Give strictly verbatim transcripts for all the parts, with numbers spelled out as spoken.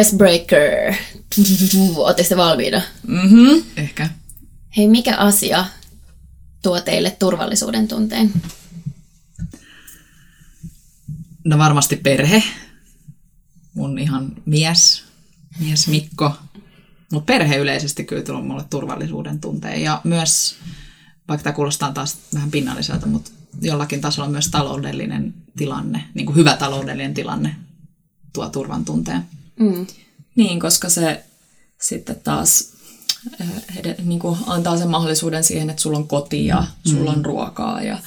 Icebreaker. Ootteko te valmiina? Mm-hmm. Ehkä. Hei, mikä asia tuo teille turvallisuuden tunteen? No varmasti perhe. Mun ihan mies, mies Mikko. Mutta perhe yleisesti kyllä tullut mulle turvallisuuden tunteen. Ja myös, vaikka tämä kuulostaa taas vähän pinnalliselta, mutta jollakin tasolla myös taloudellinen tilanne, niin kuin hyvä taloudellinen tilanne tuo turvan tunteen. Mm. Niin, koska se sitten taas äh, niin kuin antaa sen mahdollisuuden siihen, että sulla on koti ja sulla mm. on ruokaa ja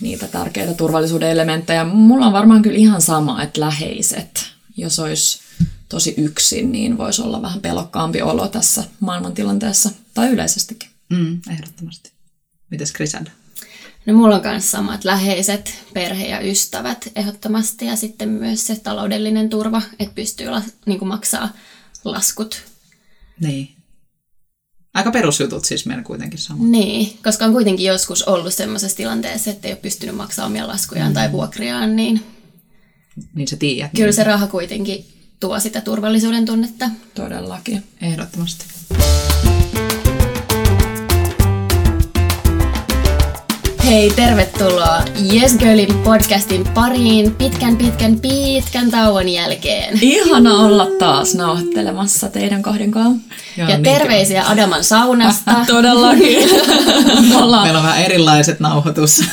niitä tärkeitä turvallisuuden elementtejä. Mulla on varmaan kyllä ihan sama, että läheiset. Jos olisi tosi yksin, niin voisi olla vähän pelokkaampi olo tässä maailmantilanteessa tai yleisestikin. Mm, ehdottomasti. Mites Kriselda? No mulla on myös samat läheiset, perhe ja ystävät ehdottomasti ja sitten myös se taloudellinen turva, että pystyy la- niin kuin maksaa laskut. Niin. Aika perusjutut siis meillä kuitenkin sama. Niin, koska on kuitenkin joskus ollut semmoisessa tilanteessa, että ei ole pystynyt maksamaan omia laskujaan mm. tai vuokriaan, niin... Niin sä tiedät. Kyllä se raha kuitenkin tuo sitä turvallisuuden tunnetta. Todellakin, ehdottomasti. Hei, tervetuloa Yes Girlin podcastin pariin pitkän, pitkän, pitkän tauon jälkeen. Ihana olla taas nauhoittelemassa teidän kahden kanssa. Joo, ja niin terveisiä kyllä. Adaman saunasta. Todellakin. Ollaan... Meillä on vähän erilaiset nauhoitus.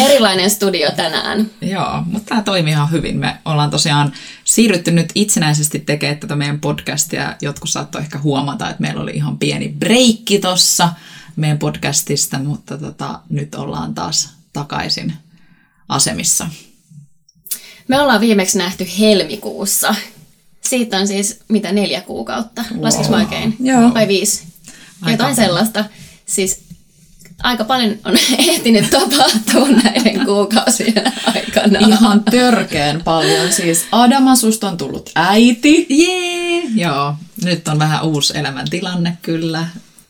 Erilainen studio tänään. Joo, mutta tämä toimii ihan hyvin. Me ollaan tosiaan siirrytty nyt itsenäisesti tekemään tätä meidän podcastia. Jotkut saattoi ehkä huomata, että meillä oli ihan pieni breikki tossa meidän podcastista, mutta tota, nyt ollaan taas takaisin asemissa. Me ollaan viimeksi nähty helmikuussa. Siitä on siis, mitä, neljä kuukautta? Wow. Laskis mä oikein? Joo. Vai viisi? Aika Jotain paljon. sellaista. Siis aika paljon on ehtinyt tapahtua näiden kuukausien aikana. Ihan törkeen paljon. Siis Adama, susta on tullut äiti. Jee! Joo, nyt on vähän uusi elämäntilanne kyllä.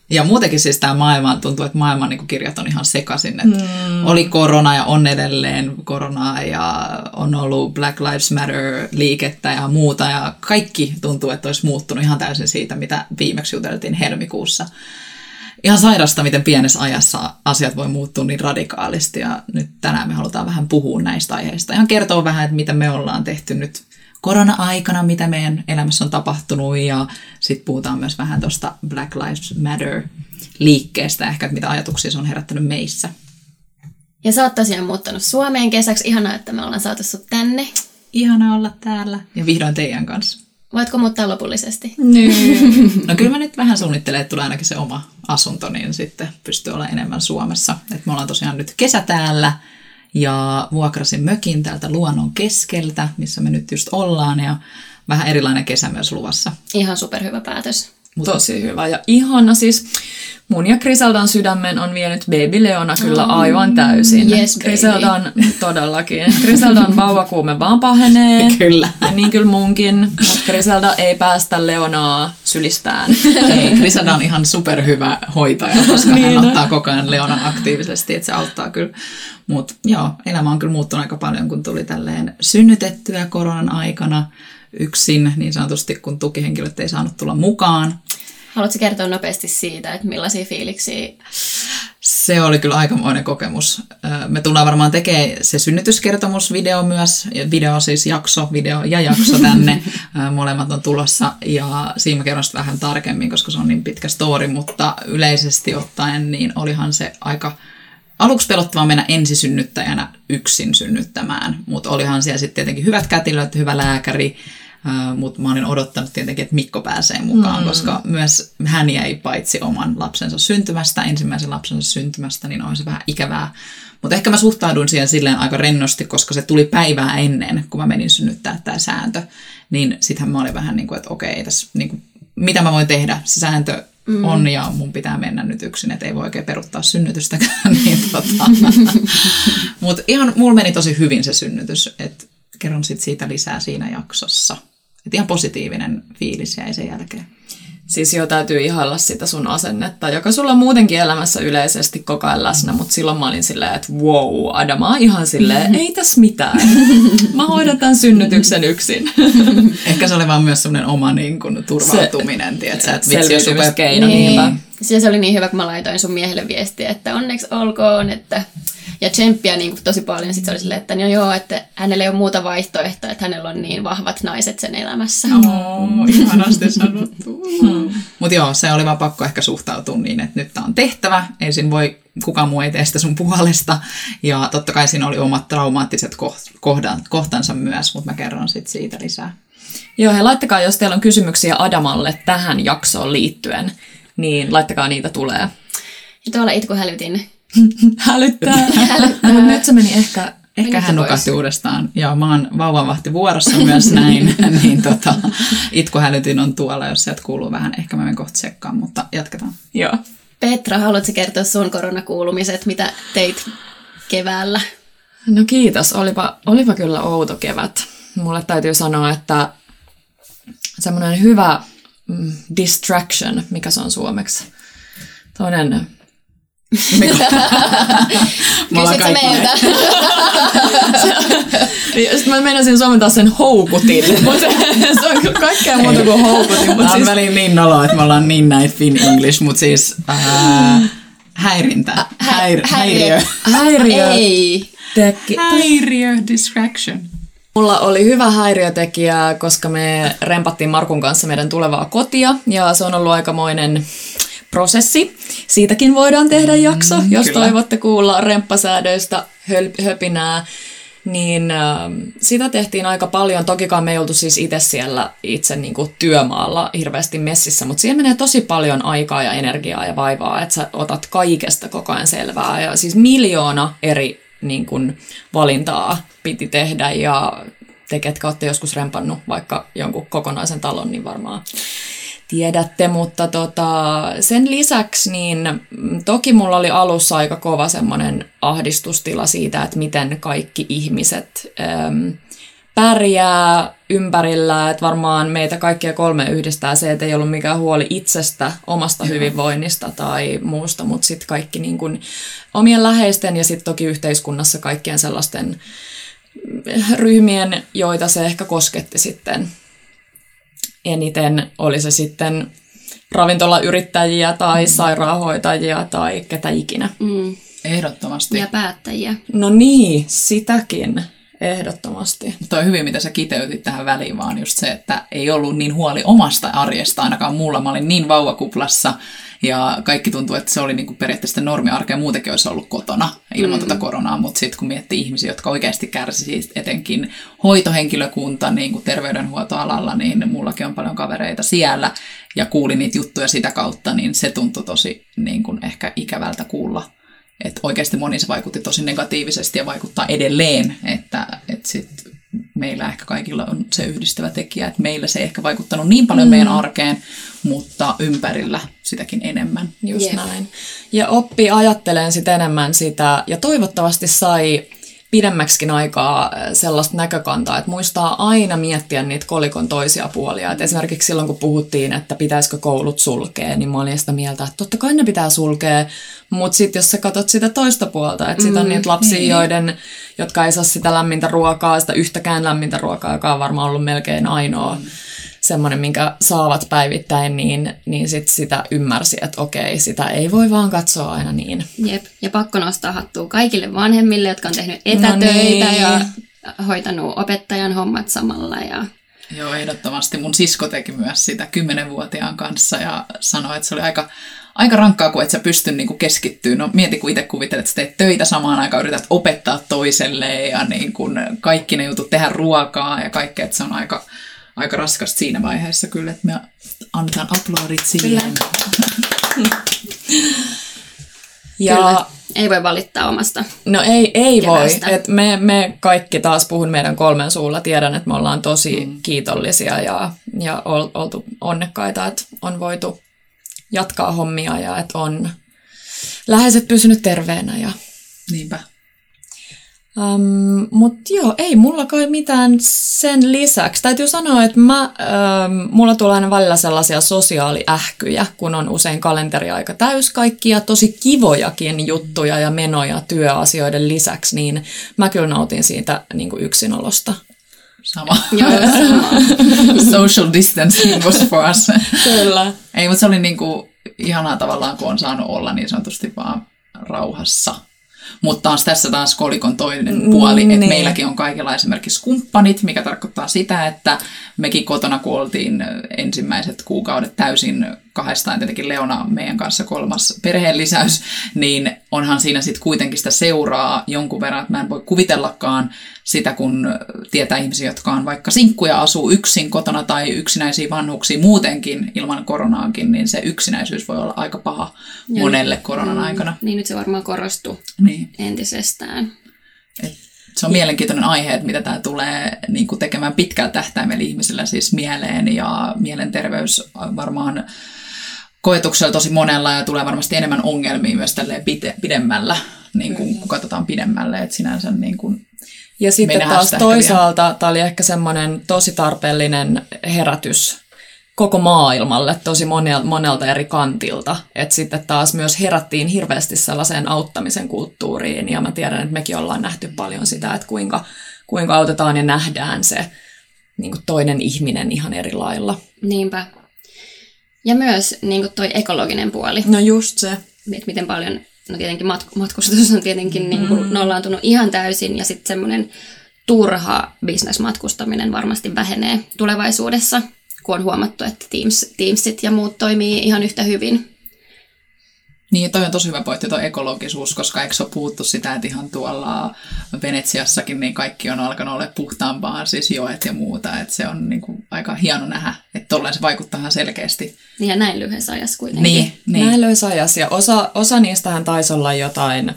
Ja muutenkin siis tämä maailma tuntuu, että maailman niin kuin kirjat on ihan sekaisin. Että mm. oli korona ja on edelleen koronaa ja on ollut Black Lives Matter-liikettä ja muuta. Ja kaikki tuntuu, että olisi muuttunut ihan täysin siitä, mitä viimeksi juteltiin helmikuussa. Ihan sairasta, miten pienessä ajassa asiat voi muuttua niin radikaalisti. Ja nyt tänään me halutaan vähän puhua näistä aiheista. Ihan kertoa vähän, että mitä me ollaan tehty nyt korona-aikana, mitä meidän elämässä on tapahtunut, ja sitten puhutaan myös vähän tuosta Black Lives Matter-liikkeestä, ehkä mitä ajatuksia se on herättänyt meissä. Ja sä oot tosiaan muuttanut Suomeen kesäksi. Ihanaa, että me ollaan saatu sut tänne. Ihanaa olla täällä. Ja vihdoin teidän kanssa. Voitko muuttaa lopullisesti? No kyllä mä nyt vähän suunnittelen, että tulee ainakin se oma asunto, niin sitten pystyy olemaan enemmän Suomessa. Et me ollaan tosiaan nyt kesä täällä. Ja vuokrasin mökin täältä luonnon keskeltä, missä me nyt just ollaan, ja vähän erilainen kesä myös luvassa. Ihan superhyvä päätös. Mut tosi hyvä ja ihana. Siis mun ja Kriseldan sydämen on vienyt baby Leona kyllä aivan täysin. Yes, Kriseldan todellakin. Kriseldan vauvakuume vaan pahenee. Kyllä. Ja niin kyllä munkin. Kriselda ei päästä Leonaa sylistään. Ei, Kriselda on ihan superhyvä hoitaja, koska niin hän ottaa koko ajan Leonan aktiivisesti, että se auttaa kyllä. Mutta joo, elämä on kyllä muuttunut aika paljon, kun tuli tälleen synnytettyä koronan aikana yksin, niin sanotusti, kun tukihenkilöt ei saanut tulla mukaan. Haluatko kertoa nopeasti siitä, että millaisia fiiliksiä? Se oli kyllä aikamoinen kokemus. Me tullaan varmaan tekemään se synnytyskertomusvideo myös. Video siis jakso, video ja jakso tänne. Molemmat on tulossa ja siinä mä kerron sitä vähän tarkemmin, koska se on niin pitkä story, mutta yleisesti ottaen niin olihan se aika... Aluksi pelottavaa mennä ensisynnyttäjänä yksin synnyttämään, mutta olihan siellä sitten tietenkin hyvät kätilöt, hyvä lääkäri, mutta mä olin odottanut tietenkin, että Mikko pääsee mukaan, mm. koska myös hän jäi paitsi oman lapsensa syntymästä, ensimmäisen lapsensa syntymästä, niin on se vähän ikävää. Mutta ehkä mä suhtauduin siihen silleen aika rennosti, koska se tuli päivää ennen, kun mä menin synnyttää tämä sääntö, niin sittenhän mä olin vähän niin kuin, että okei, tässä, niin kuin, mitä mä voin tehdä, se sääntö Mm. on ja mun pitää mennä nyt yksin, että ei voi oikein peruuttaa synnytystäkään. Niin tota. Mutta ihan mulla meni tosi hyvin se synnytys, että kerron sit siitä lisää siinä jaksossa. Et ihan positiivinen fiilis jäi sen jälkeen. Siis jo täytyy ihailla sitä sun asennetta, joka sulla on muutenkin elämässä yleisesti koko ajan läsnä, mutta silloin mä olin silleen, että wow, Adama on ihan silleen, ei tässä mitään. Mä hoidan tämän synnytyksen yksin. Ehkä se oli vaan myös semmoinen oma niin kun, turvautuminen, se, tiedätkö, että vitsi on superkeino. Niin. Niin siis se oli niin hyvä, kun mä laitoin sun miehelle viestiä, että onneksi olkoon, että... Ja tsemppiä niin kuin tosi paljon. Sitten se oli silleen, että no joo, että hänellä ei ole muuta vaihtoehtoa, että hänellä on niin vahvat naiset sen elämässä. Oo, ihanasti sanottu. Mm. Mutta joo, se oli vaan pakko ehkä suhtautua niin, että nyt tää on tehtävä. Ei siinä voi, kukaan muu ei tee sitä sun puolesta. Ja totta kai siinä oli omat traumaattiset kohtansa myös, mutta mä kerron sit siitä lisää. Joo, ja laittakaa, jos teillä on kysymyksiä Adamalle tähän jaksoon liittyen, niin laittakaa niitä tulee. Ja tuolla itkuhälytin. Hälyttää. Hälyttää. No, nyt se meni ehkä... Ehkä hän nukahti uudestaan. Ja mä oon vauvanvahti vuorossa myös näin. Niin tota, itkuhälytin on tuolla, jos sieltä kuuluu vähän. Ehkä mä menen kohta sekkaan, mutta jatketaan. Joo. Petra, haluatko kertoa sun koronakuulumiset, mitä teit keväällä? No kiitos. Olipa, olipa kyllä outo kevät. Mulle täytyy sanoa, että semmoinen hyvä mm, distraction, mikä se on suomeksi. Toinen... Kysytkö meiltä? Sitten mä menisin Suomen taas sen houkutin, mutta se on kyllä kaikkea muuta kuin houkutin. Tämä on väliin niin noloa, että me ollaan niin näin fin English, mutta siis äh, häirintä, Häir, häiriö. Häiriö. Ei. Häiriö, distraction. Mulla oli hyvä häiriötekijä, koska me rempattiin Markun kanssa meidän tulevaa kotia ja se on ollut aikamoinen... prosessi. Siitäkin voidaan tehdä jakso, mm, jos kyllä. Toivotte kuulla remppasäädöistä höl- höpinää. Niin äh, sitä tehtiin aika paljon. Tokikaan me ei oltu siis itse siellä itse niin kuin työmaalla hirveästi messissä, mutta siihen menee tosi paljon aikaa ja energiaa ja vaivaa, että sä otat kaikesta koko ajan selvää. Ja siis miljoona eri niin kuin, valintaa piti tehdä ja te, ketkä olette joskus rempannut vaikka jonkun kokonaisen talon, niin varmaan... tiedätte, mutta tota, sen lisäksi niin toki mulla oli alussa aika kova semmoinen ahdistustila siitä, että miten kaikki ihmiset äm, pärjää ympärillä, että varmaan meitä kaikkia kolme yhdistää se, että ei ollut mikään huoli itsestä, omasta hyvinvoinnista tai muusta, mutta sitten kaikki niin kun, omien läheisten ja sitten toki yhteiskunnassa kaikkien sellaisten ryhmien, joita se ehkä kosketti sitten. Eniten oli se sitten ravintolayrittäjiä tai mm. sairaanhoitajia tai ketä ikinä. Mm. Ehdottomasti. Ja päättäjiä. No niin, sitäkin. Ehdottomasti. Toi hyvin, mitä sä kiteytit tähän väliin, vaan just se, että ei ollut niin huoli omasta arjesta, ainakaan mulla. Mä olin niin vauvakuplassa ja kaikki tuntuu, että se oli niin kuin periaatteessa normiarkea. Muutenkin olisi ollut kotona ilman mm-hmm. tuota koronaa, mutta sitten kun miettii ihmisiä, jotka oikeasti kärsii etenkin hoitohenkilökunta niin kuin terveydenhuoltoalalla, niin mullakin on paljon kavereita siellä ja kuulin niitä juttuja sitä kautta, niin se tuntui tosi niin kuin ehkä ikävältä kuulla. Että oikeasti moni se vaikutti tosi negatiivisesti ja vaikuttaa edelleen, että, että sit meillä ehkä kaikilla on se yhdistävä tekijä, että meillä se ei ehkä vaikuttanut niin paljon mm. meidän arkeen, mutta ympärillä sitäkin enemmän. Just yeah. näin. Ja oppi ajatteleen sitä enemmän sitä, ja toivottavasti sai pidemmäksikin aikaa sellaista näkökantaa, että muistaa aina miettiä niitä kolikon toisia puolia. Et esimerkiksi silloin, kun puhuttiin, että pitäisikö koulut sulkea, niin mä olin sitä mieltä, että totta kai ne pitää sulkea, mutta sitten jos sä katsot sitä toista puolta, että sit on niitä lapsia, mm-hmm. joiden, jotka ei saa sitä lämmintä ruokaa, sitä yhtäkään lämmintä ruokaa, joka on varmaan ollut melkein ainoa mm-hmm. semmoinen, minkä saavat päivittäin, niin, niin sitten sitä ymmärsi, että okei, sitä ei voi vaan katsoa aina niin. Jep, ja pakko nostaa hattua kaikille vanhemmille, jotka on tehnyt etätöitä no niin. ja hoitanut opettajan hommat samalla. Ja... Joo, ehdottomasti. Mun sisko teki myös sitä kymmenvuotiaan kanssa ja sanoi, että se oli aika... Aika rankkaa, kun et sä pysty niinku keskittyä. No mieti, kun itse kuvittelet, että sä teet töitä samaan aikaan, yrität opettaa toiselle ja niin kun kaikki ne jutut tehdä ruokaa ja kaikkea, että se on aika... Aika raskasta siinä vaiheessa kyllä, että me annetaan aplodit siihen. Ja kyllä, ei voi valittaa omasta. No ei, ei voi. Et me, me kaikki taas puhun meidän kolmen suulla. Tiedän, että me ollaan tosi mm. kiitollisia ja, ja oltu onnekkaita, että on voitu jatkaa hommia ja että on läheiset pysynyt terveenä. Ja... Niinpä. Um, Mutta joo, ei mulla kai mitään sen lisäksi. Täytyy sanoa, että mä, um, mulla tulee aina välillä sellaisia sosiaaliähkyjä, kun on usein kalenteriaika täys kaikkia tosi kivojakin juttuja ja menoja työasioiden lisäksi, niin mä kyllä nautin siitä niin kuin yksinolosta. Sama. Joo, sama. Social distancing was for us. Kyllä. Ei, mutta se oli niin kuin ihanaa tavallaan, kun on saanut olla niin sanotusti vaan rauhassa. Mutta taas tässä taas kolikon toinen puoli, että niin. Meilläkin on kaikilla esimerkiksi kumppanit, mikä tarkoittaa sitä, että mekin kotona kuoltiin ensimmäiset kuukaudet täysin kahdestaan, tietenkin Leona meidän kanssa kolmas perheenlisäys, niin onhan siinä sitten kuitenkin sitä seuraa jonkun verran, että mä en voi kuvitellakaan sitä, kun tietää ihmisiä, jotka on vaikka sinkkuja, asuu yksin kotona tai yksinäisiä vanhuksia muutenkin ilman koronaankin, niin se yksinäisyys voi olla aika paha ja monelle nyt, koronan aikana. Mm, niin nyt se varmaan korostuu niin entisestään. Et se on mielenkiintoinen aihe, että mitä tämä tulee niin kuin tekemään pitkällä tähtäimellä ihmisillä siis mieleen ja mielenterveys varmaan koetuksella tosi monella ja tulee varmasti enemmän ongelmia myös tälleen pidemmällä, niin kuin, kun katsotaan pidemmälle, että sinänsä niin kuin. Ja sitten taas toisaalta vielä. Tämä oli ehkä semmoinen tosi tarpeellinen herätys koko maailmalle tosi monelta eri kantilta, että sitten taas myös herättiin hirveästi sellaiseen auttamisen kulttuuriin ja mä tiedän, että mekin ollaan nähty paljon sitä, että kuinka, kuinka autetaan ja nähdään se niin kuin toinen ihminen ihan eri lailla. Niinpä. Ja myös niin kuin toi ekologinen puoli. No just se. Et miten paljon, no tietenkin matk- matkustus on tietenkin mm. niin kuin nollaantunut ihan täysin ja sitten semmoinen turha businessmatkustaminen varmasti vähenee tulevaisuudessa, kun on huomattu, että Teams, Teamsit ja muut toimii ihan yhtä hyvin. Niin, toi on tosi hyvä pointti, toi ekologisuus, koska eikö se ole puhuttu sitä, että ihan tuolla Venetsiassakin niin kaikki on alkanut olla puhtaampaa, siis joet ja muuta, että se on niin kuin aika hieno nähdä, että tollain se vaikuttaahan selkeästi. Niin ja näin lyhyessä ajassa kuitenkin. Niin, niin. Näin lyhyessä ajassa ja osa, osa niistähän taisi olla jotain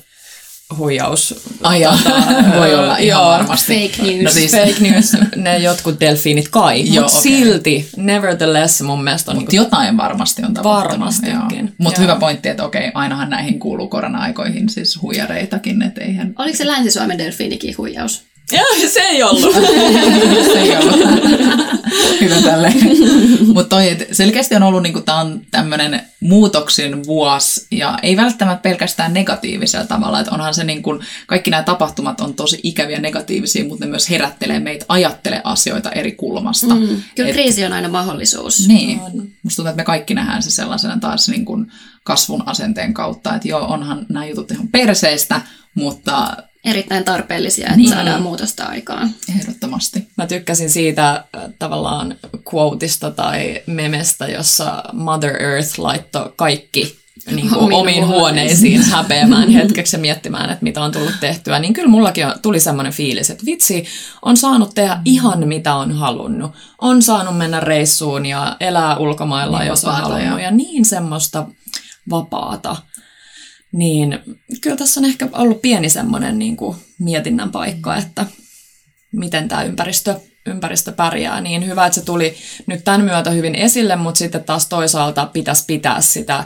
huijaus. Ai tuota, voi olla ihan joo, varmasti. Fake news. No siis, fake news, ne jotkut delfiinit kai, mutta okay. silti, nevertheless mun mielestä on. Mutta niinku jotain varmasti on tapahtunut. Varmastikin. Mutta hyvä pointti, että okei, ainahan näihin kuuluu korona-aikoihin siis huijareitakin. Et eihän. Oliko se Länsi-Suomen delfiinikin huijaus? Joo, se ei ollut. se ei ollut. Hyvä tälleen. Mutta selkeästi on ollut, niin tämä on tämmöinen muutoksen vuosi, ja ei välttämättä pelkästään negatiivisella tavalla, että onhan se niin kuin, kaikki nämä tapahtumat on tosi ikäviä negatiivisia, mutta ne myös herättelee meitä ajattele asioita eri kulmasta. Mm, kyllä et, kriisi on aina mahdollisuus. Niin. On. Musta tuntuu, että me kaikki nähdään se sellaisena taas niin kuin kasvun asenteen kautta, että joo, onhan nämä jutut ihan perseistä, mutta erittäin tarpeellisia, että niin saadaan muutosta aikaan. Ehdottomasti. Mä tykkäsin siitä tavallaan quoteista tai memestä, jossa Mother Earth laittoi kaikki niin kuin, omiin huoneisiin häpeämään hetkeksi ja miettimään, että mitä on tullut tehtyä. Niin kyllä mullakin tuli semmoinen fiilis, että vitsi, on saanut tehdä ihan mitä on halunnut. On saanut mennä reissuun ja elää ulkomailla, niin jos on halunnut. Ja niin semmoista vapaata. Niin, kyllä tässä on ehkä ollut pieni semmoinen niin kuin mietinnän paikka, että miten tämä ympäristö, ympäristö pärjää. Niin hyvä, että se tuli nyt tämän myötä hyvin esille, mutta sitten taas toisaalta pitäisi pitää sitä äh,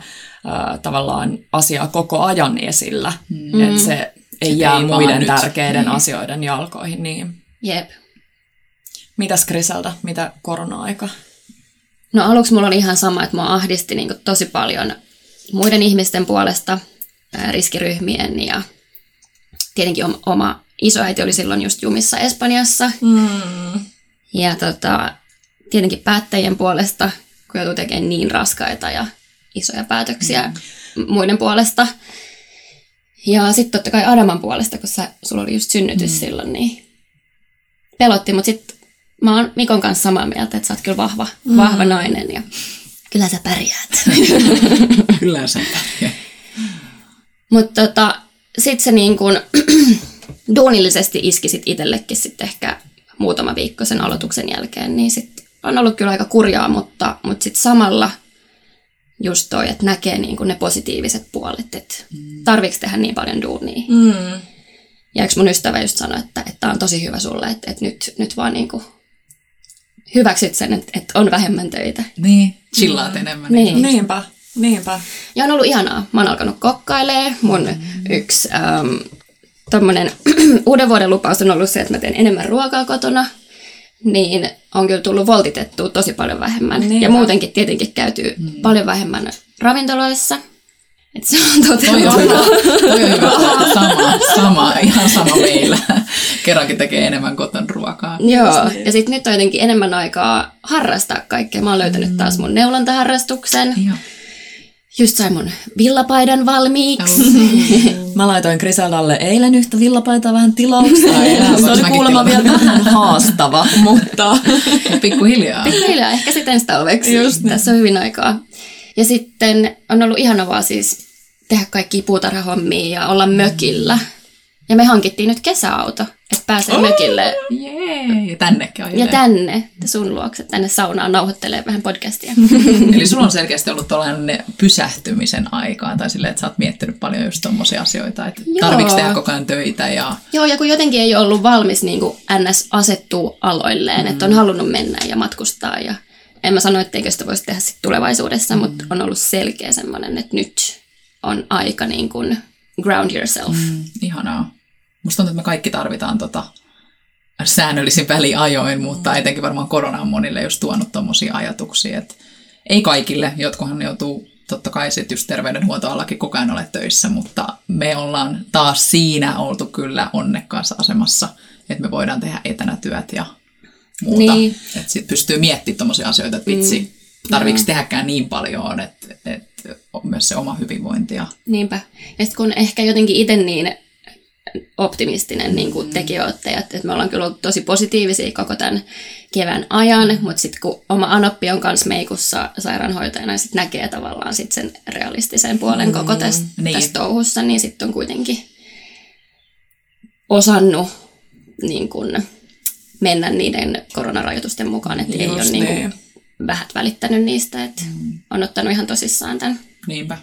tavallaan asiaa koko ajan esillä. Mm. Että se ei se jää ei muiden tärkeiden nyt asioiden jalkoihin. Niin. Jep. Mitäs Kriselda, mitä korona-aika? No aluksi mulla oli ihan sama, että mua ahdisti niin kuin tosi paljon muiden ihmisten puolesta, riskiryhmien ja tietenkin oma isoäiti oli silloin just jumissa Espanjassa. Mm. Ja tota, tietenkin päättäjien puolesta, kun joutuu tekemään niin raskaita ja isoja päätöksiä mm. muiden puolesta. Ja sitten totta kai Adaman puolesta, kun sä, sulla oli just synnytys mm. silloin, niin pelotti. Mutta sitten mä oon Mikon kanssa samaa mieltä, että sä oot kyllä vahva, mm. vahva nainen ja kyllä sä pärjäät. Kyllä sä pärjäät. Mutta tota, sitten se niin kun, duunillisesti iski sit itsellekin sit ehkä muutama viikko sen aloituksen jälkeen, niin sit on ollut kyllä aika kurjaa, mutta, mutta sit samalla just toi, että näkee niin kun ne positiiviset puolet, että tarviiko tehdä niin paljon duunia. Mm. Ja eikö mun ystävä just sano, että tämä on tosi hyvä sulle, että, että nyt, nyt vaan niin kun hyväksyt sen, että, että on vähemmän töitä. Niin, chillaat enemmän. Niin. Niinpä. Niinpä. Ja on ollut ihanaa. Mä oon alkanut kokkailemaan. Mun mm. yksi äm, tommonen uuden vuoden lupaus on ollut se, että mä teen enemmän ruokaa kotona, niin on kyllä tullut voltitettua tosi paljon vähemmän. Niin, ja muutenkin tietenkin käytyy mm. paljon vähemmän ravintoloissa. Että se on toteutunut. Toi on hyvä. Sama, sama, ihan sama meillä. Kerrankin tekee enemmän koton ruokaa. Joo, ja sitten nyt on jotenkin enemmän aikaa harrastaa kaikkea. Mä oon löytänyt mm. taas mun neulontaharrastuksen. Joo. Just sain mun villapaidan valmiiksi. Mm. Mä laitoin Kriseldalle eilen yhtä villapaitaa vähän tilaukseen. Se oli kuulemma vielä vähän haastava, mutta pikkuhiljaa. Pikkuhiljaa, ehkä sitten ensi talveksi. Niin. Tässä on hyvin aikaa. Ja sitten on ollut ihanavaa siis tehdä kaikkia puutarhahommia ja olla mm. mökillä. Ja me hankittiin nyt kesäauto, että pääsee oh, mökille. Jee. Ja tännekin on. Ja tänne, sun luokse, tänne saunaan nauhoittelee vähän podcastia. Eli sulla on selkeästi ollut tuollainen pysähtymisen aikaa, tai silleen, että sä oot miettinyt paljon just tommosia asioita, että tarvitsetko tehdä koko ajan töitä. Ja... Joo, ja kun jotenkin ei ole ollut valmis niin kuin ns. Asettuu aloilleen, mm. että on halunnut mennä ja matkustaa. Ja... En mä sano, etteikö sitä voisi tehdä sit tulevaisuudessa, mm. mutta on ollut selkeä semmoinen, että nyt on aika niin kuin... Ground yourself. Mm, ihanaa. Musta tuntuu, että me kaikki tarvitaan tota säännöllisin väliajoin, mutta etenkin varmaan korona on monille just tuonut tommosia ajatuksia. Et ei kaikille, jotkuhan joutuu totta kai sit just terveydenhuoltoalakin koko ajan ole töissä, mutta me ollaan taas siinä oltu kyllä onnekkaassa asemassa, että me voidaan tehdä etänätyöt ja muuta. Niin. Että sit pystyy miettimään tommosia asioita, että vitsi, mm. tarviiko no. tehdäkään niin paljon, että... Et, myös se oma hyvinvointi. Niinpä. Ja sitten kun ehkä jotenkin itse niin optimistinen niin kuin mm. tekin olette, että me ollaan kyllä ollut tosi positiivisia koko tämän kevään ajan, mutta sitten kun oma anoppi on kanssa meikussa sairaanhoitajana, niin sitten näkee tavallaan sit sen realistisen puolen mm. koko tästä niin. täs touhussa, niin sitten on kuitenkin osannut niin kun mennä niiden koronarajoitusten mukaan, että ei ole... Niin kuin, vähät välittänyt niistä, että on ottanut ihan tosissaan tämän Niinpä.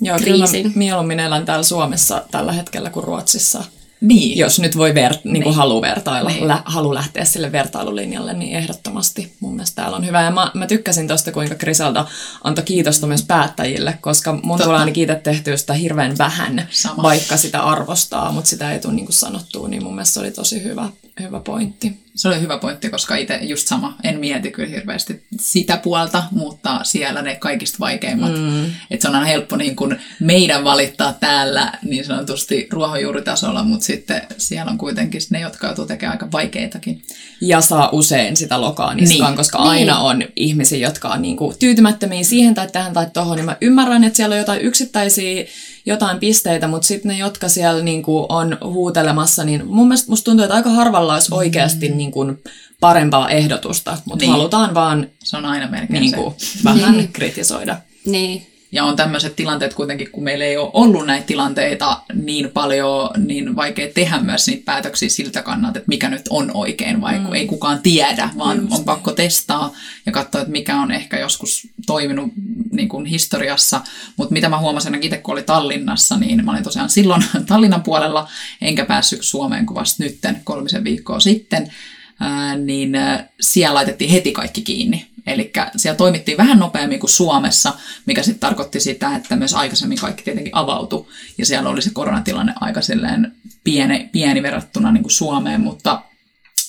Joo, kriisin. Kyllä mieluummin elän täällä Suomessa tällä hetkellä kuin Ruotsissa. Niin. Jos nyt voi ver- niin kuin halu vertailla, lä- halu lähteä sille vertailulinjalle, niin ehdottomasti mun mielestä täällä on hyvä. Ja mä, mä tykkäsin tosta, kuinka Kriselda antoi kiitosta myös päättäjille, koska mun Totta. tulee ainakin itse tehtyä sitä hirveän vähän, Sama. vaikka sitä arvostaa, mutta sitä ei tule niin kuin sanottua, niin mun mielestä se oli tosi hyvä, hyvä pointti. Se oli hyvä pointti, koska itse just sama, en mieti kyllä hirveästi sitä puolta, mutta siellä ne kaikista vaikeimmat. Mm. Että se on aina helppo niin kuin meidän valittaa täällä niin sanotusti ruohonjuuritasolla, mutta sitten siellä on kuitenkin ne, jotka joutuu tekemään aika vaikeitakin. Ja saa usein sitä lokaa niskaan, niin. koska aina niin. on ihmisiä, jotka on niin kuin tyytymättömiä siihen tai tähän tai tohon. Ja mä ymmärrän, että siellä on jotain yksittäisiä jotain pisteitä, mutta sitten ne, jotka siellä niin kuin on huutelemassa, niin mun mielestä musta tuntuu, että aika harvalla olisi oikeasti mm. niin kuin parempaa ehdotusta, mutta niin. halutaan vaan se on aina melkein niin kuin se. vähän niin. kritisoida. Niin. Ja on tämmöiset tilanteet kuitenkin, kun meillä ei ole ollut näitä tilanteita niin paljon, niin vaikea tehdä myös niitä päätöksiä siltä kannalta, että mikä nyt on oikein, vai mm. kun ei kukaan tiedä, vaan Just. on pakko testaa ja katsoa, että mikä on ehkä joskus toiminut niin kuin historiassa. Mutta mitä mä huomasin ainakin itse, kun olin Tallinnassa, niin mä olin tosiaan silloin Tallinnan puolella, enkä päässyt Suomeen kuin vasta nytten kolmisen viikkoa sitten, ää, niin ää, siellä laitettiin heti kaikki kiinni. Eli siellä toimittiin vähän nopeammin kuin Suomessa, mikä sitten tarkoitti sitä, että myös aikaisemmin kaikki tietenkin avautui. Ja siellä oli se koronatilanne aika silleen pieni, pieni verrattuna niin kuin Suomeen, mutta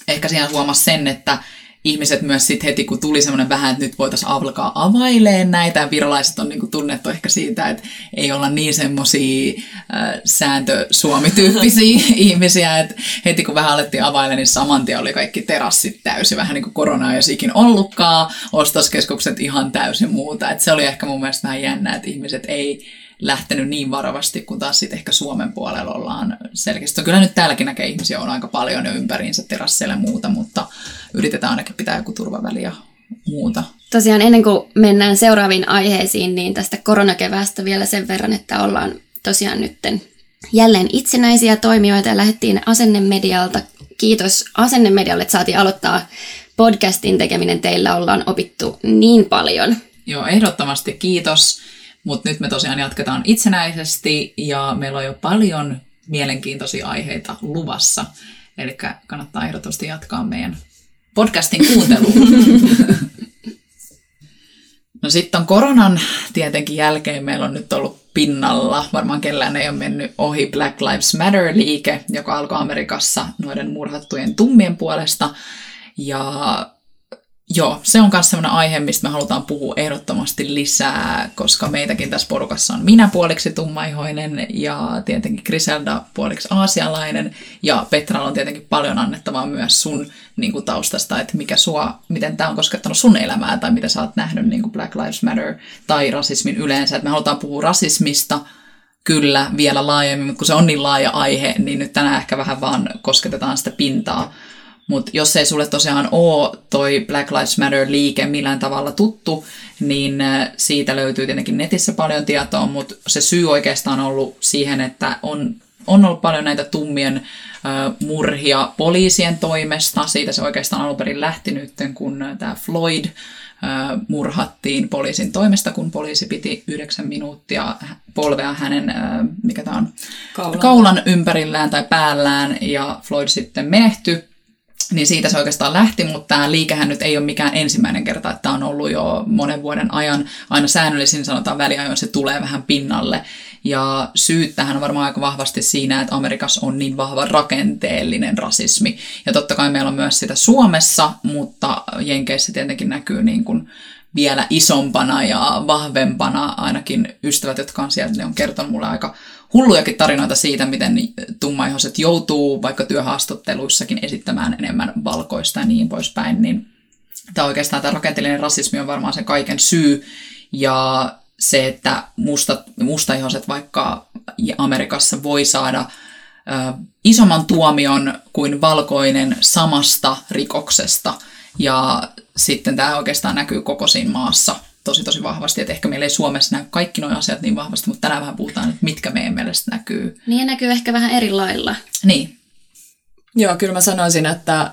ehkä siellä huomasi sen, että ihmiset myös sitten heti, kun tuli semmoinen vähän, että nyt voitaisiin alkaa availemaan näitä. Virolaiset on niinku tunnettu ehkä siitä, että ei olla niin semmoisia äh, sääntö-Suomi-tyyppisiä ihmisiä. Et heti kun vähän alettiin availemaan, niin saman tien oli kaikki terassit täysin. Vähän niin kuin korona ei olisi ikin ollutkaan, ostoskeskukset ihan täysin muuta. Et se oli ehkä mun mielestä vähän jännä, että ihmiset ei lähtenyt niin varovasti, kun taas sitten ehkä Suomen puolella ollaan selkeästi. Kyllä nyt täälläkin näkee ihmisiä on aika paljon ja ympäriinsä terasseilla ja muuta, mutta yritetään ainakin pitää joku turvaväli ja muuta. Tosiaan ennen kuin mennään seuraaviin aiheisiin, niin tästä koronakeväästä vielä sen verran, että ollaan tosiaan nytten jälleen itsenäisiä toimijoita ja lähdettiin Asennemedialta. Kiitos Asennemedialle, että saatiin aloittaa podcastin tekeminen. Teillä ollaan opittu niin paljon. Joo, ehdottomasti kiitos. Mutta nyt me tosiaan jatketaan itsenäisesti ja meillä on jo paljon mielenkiintoisia aiheita luvassa. Eli kannattaa ehdottomasti jatkaa meidän podcastin kuuntelua. No sitten on koronan tietenkin jälkeen meillä on nyt ollut pinnalla. Varmaan kellään ei ole mennyt ohi Black Lives Matter-liike, joka alkoi Amerikassa noiden murhattujen tummien puolesta. Ja joo, se on myös sellainen aihe, mistä me halutaan puhua ehdottomasti lisää, koska meitäkin tässä porukassa on minä puoliksi tummaihoinen ja tietenkin Kriselda puoliksi aasialainen. Ja Petralla on tietenkin paljon annettavaa myös sun niin kuin taustasta, että mikä sua, miten tämä on koskettanut sun elämää tai mitä sä oot nähnyt niin kuin Black Lives Matter tai rasismin yleensä. Et me halutaan puhua rasismista kyllä vielä laajemmin, mutta kun se on niin laaja aihe, niin nyt tänään ehkä vähän vaan kosketetaan sitä pintaa. Mutta jos ei sulle tosiaan ole toi Black Lives Matter-liike millään tavalla tuttu, niin siitä löytyy tietenkin netissä paljon tietoa, mutta se syy oikeastaan on ollut siihen, että on, on ollut paljon näitä tummien äh, murhia poliisien toimesta. Siitä se oikeastaan alun perin lähti nyt, kun tämä Floyd äh, murhattiin poliisin toimesta, kun poliisi piti yhdeksän minuuttia polvea hänen äh, mikä tää on? Kaulan. kaulan ympärillään tai päällään, ja Floyd sitten menehtyi. Niin siitä se oikeastaan lähti, mutta tämä liikehän nyt ei ole mikään ensimmäinen kerta, että tämä on ollut jo monen vuoden ajan. Aina säännöllisin sanotaan väliajoin se tulee vähän pinnalle. Ja syyt tähän on varmaan aika vahvasti siinä, että Amerikassa on niin vahva rakenteellinen rasismi. Ja totta kai meillä on myös sitä Suomessa, mutta Jenkeissä tietenkin näkyy niin kuin vielä isompana ja vahvempana. Ainakin ystävät, jotka on sieltä, ne on kertonut mulle aika hullujakin tarinoita siitä, miten tummaihoiset joutuu vaikka työhaastatteluissakin esittämään enemmän valkoista ja niin poispäin. Niin tämä oikeastaan tämä rakenteellinen rasismi on varmaan se kaiken syy. Ja se, että musta, mustaihoiset vaikka Amerikassa voi saada ö, isomman tuomion kuin valkoinen samasta rikoksesta. Ja sitten tämä oikeastaan näkyy koko siinä maassa tosi tosi vahvasti, että ehkä meillä ei Suomessa näy kaikki nuo asiat niin vahvasti, mutta tänään vähän puhutaan, että mitkä meidän mielestä näkyy. Niin ja näkyy ehkä vähän eri lailla. Niin. Joo, kyllä mä sanoisin, että,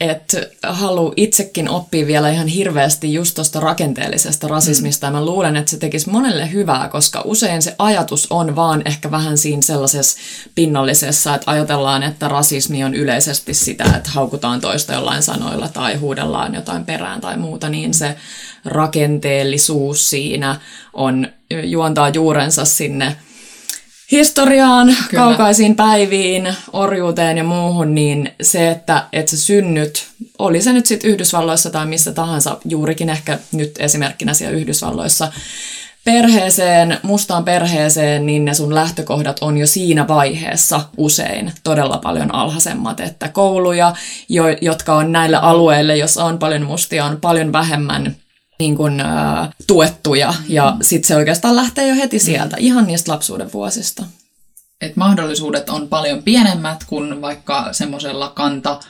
että haluan itsekin oppia vielä ihan hirveästi just tuosta rakenteellisesta rasismista, mm. ja mä luulen, että se tekisi monelle hyvää, koska usein se ajatus on vaan ehkä vähän siinä sellaisessa pinnallisessa, että ajatellaan, että rasismi on yleisesti sitä, että haukutaan toista jollain sanoilla tai huudellaan jotain perään tai muuta, niin se rakenteellisuus siinä on, juontaa juurensa sinne historiaan, kyllä, kaukaisiin päiviin, orjuuteen ja muuhun, niin se, että, että sä synnyt, oli se nyt sitten Yhdysvalloissa tai missä tahansa, juurikin ehkä nyt esimerkkinä siellä Yhdysvalloissa, perheeseen, mustaan perheeseen, niin ne sun lähtökohdat on jo siinä vaiheessa usein todella paljon alhaisemmat, että kouluja, jo, jotka on näillä alueilla, jossa on paljon mustia, on paljon vähemmän niin kuin, äh, tuettuja, ja sitten se oikeastaan lähtee jo heti sieltä, ihan niistä lapsuuden vuosista. Et mahdollisuudet on paljon pienemmät kuin vaikka semmoisella kanta äh,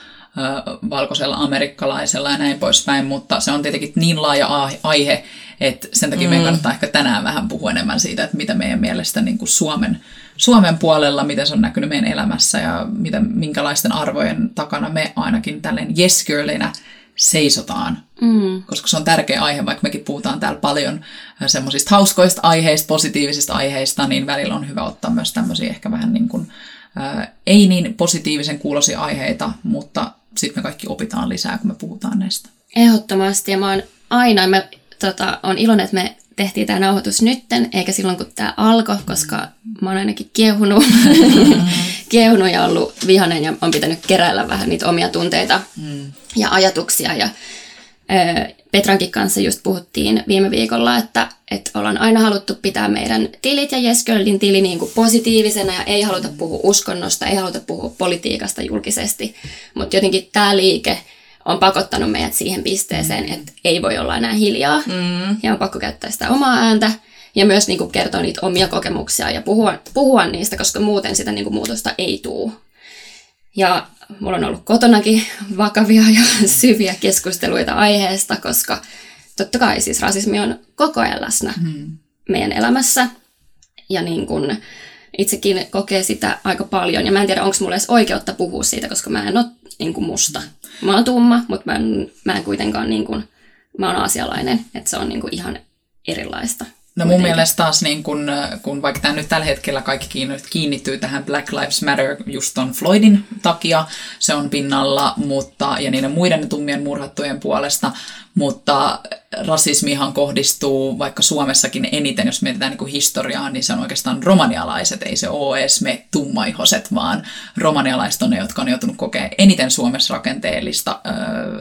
valkoisella amerikkalaisella ja näin poispäin, mutta se on tietenkin niin laaja aihe, että sen takia mm. meidän kannattaa ehkä tänään vähän puhua enemmän siitä, että mitä meidän mielestä niin kuin Suomen, Suomen puolella, miten se on näkynyt meidän elämässä ja mitä, minkälaisten arvojen takana me ainakin tälleen yes-girlinä seisotaan, mm. koska se on tärkeä aihe, vaikka mekin puhutaan täällä paljon semmoisista hauskoista aiheista, positiivisista aiheista, niin välillä on hyvä ottaa myös tämmöisiä ehkä vähän niin kuin, ää, ei niin positiivisen kuuloisia aiheita, mutta sitten me kaikki opitaan lisää, kun me puhutaan näistä. Ehdottomasti, ja mä oon aina, mä tota, oon iloinen, että me tehtiin tämä nauhoitus nytten, eikä silloin kun tämä alkoi, koska mä oon ainakin kiehunut, mm. kiehunut ja ollut vihainen ja on pitänyt keräillä vähän niitä omia tunteita mm. ja ajatuksia. Ja, ö, Petrankin kanssa just puhuttiin viime viikolla, että et ollaan aina haluttu pitää meidän tilit ja Yes Girlin tili niin kuin positiivisena ja ei haluta puhua uskonnosta, ei haluta puhua politiikasta julkisesti, mutta jotenkin tämä liike on pakottanut meidät siihen pisteeseen, että ei voi olla enää hiljaa mm. ja on pakko käyttää sitä omaa ääntä ja myös niin kuin kertoa niitä omia kokemuksia ja puhua, puhua niistä, koska muuten sitä niin kuin muutosta ei tule. Ja mulla on ollut kotonakin vakavia ja syviä keskusteluita aiheesta, koska totta kai siis rasismi on koko ajan läsnä mm. meidän elämässä ja niin kuin itsekin kokee sitä aika paljon ja mä en tiedä, onko mulla edes oikeutta puhua siitä, koska mä en ole niin kuin musta. Mä oon tumma, mutta mä en, mä en kuitenkaan, niin kuin, mä oon aasialainen, että se on niin kuin ihan erilaista. No mun kuitenkin mielestä taas, niin kun, kun vaikka tämä nyt tällä hetkellä kaikki kiinnittyy tähän Black Lives Matter just ton Floydin takia, se on pinnalla, mutta, ja niiden muiden tummien murhattujen puolesta, mutta rasismihan kohdistuu vaikka Suomessakin eniten, jos mietitään niin kuin historiaa, niin se on oikeastaan romanialaiset, ei se ole edes me tummaihoset, vaan romanialaiset on ne, jotka on joutunut kokemaan eniten Suomessa rakenteellista ö,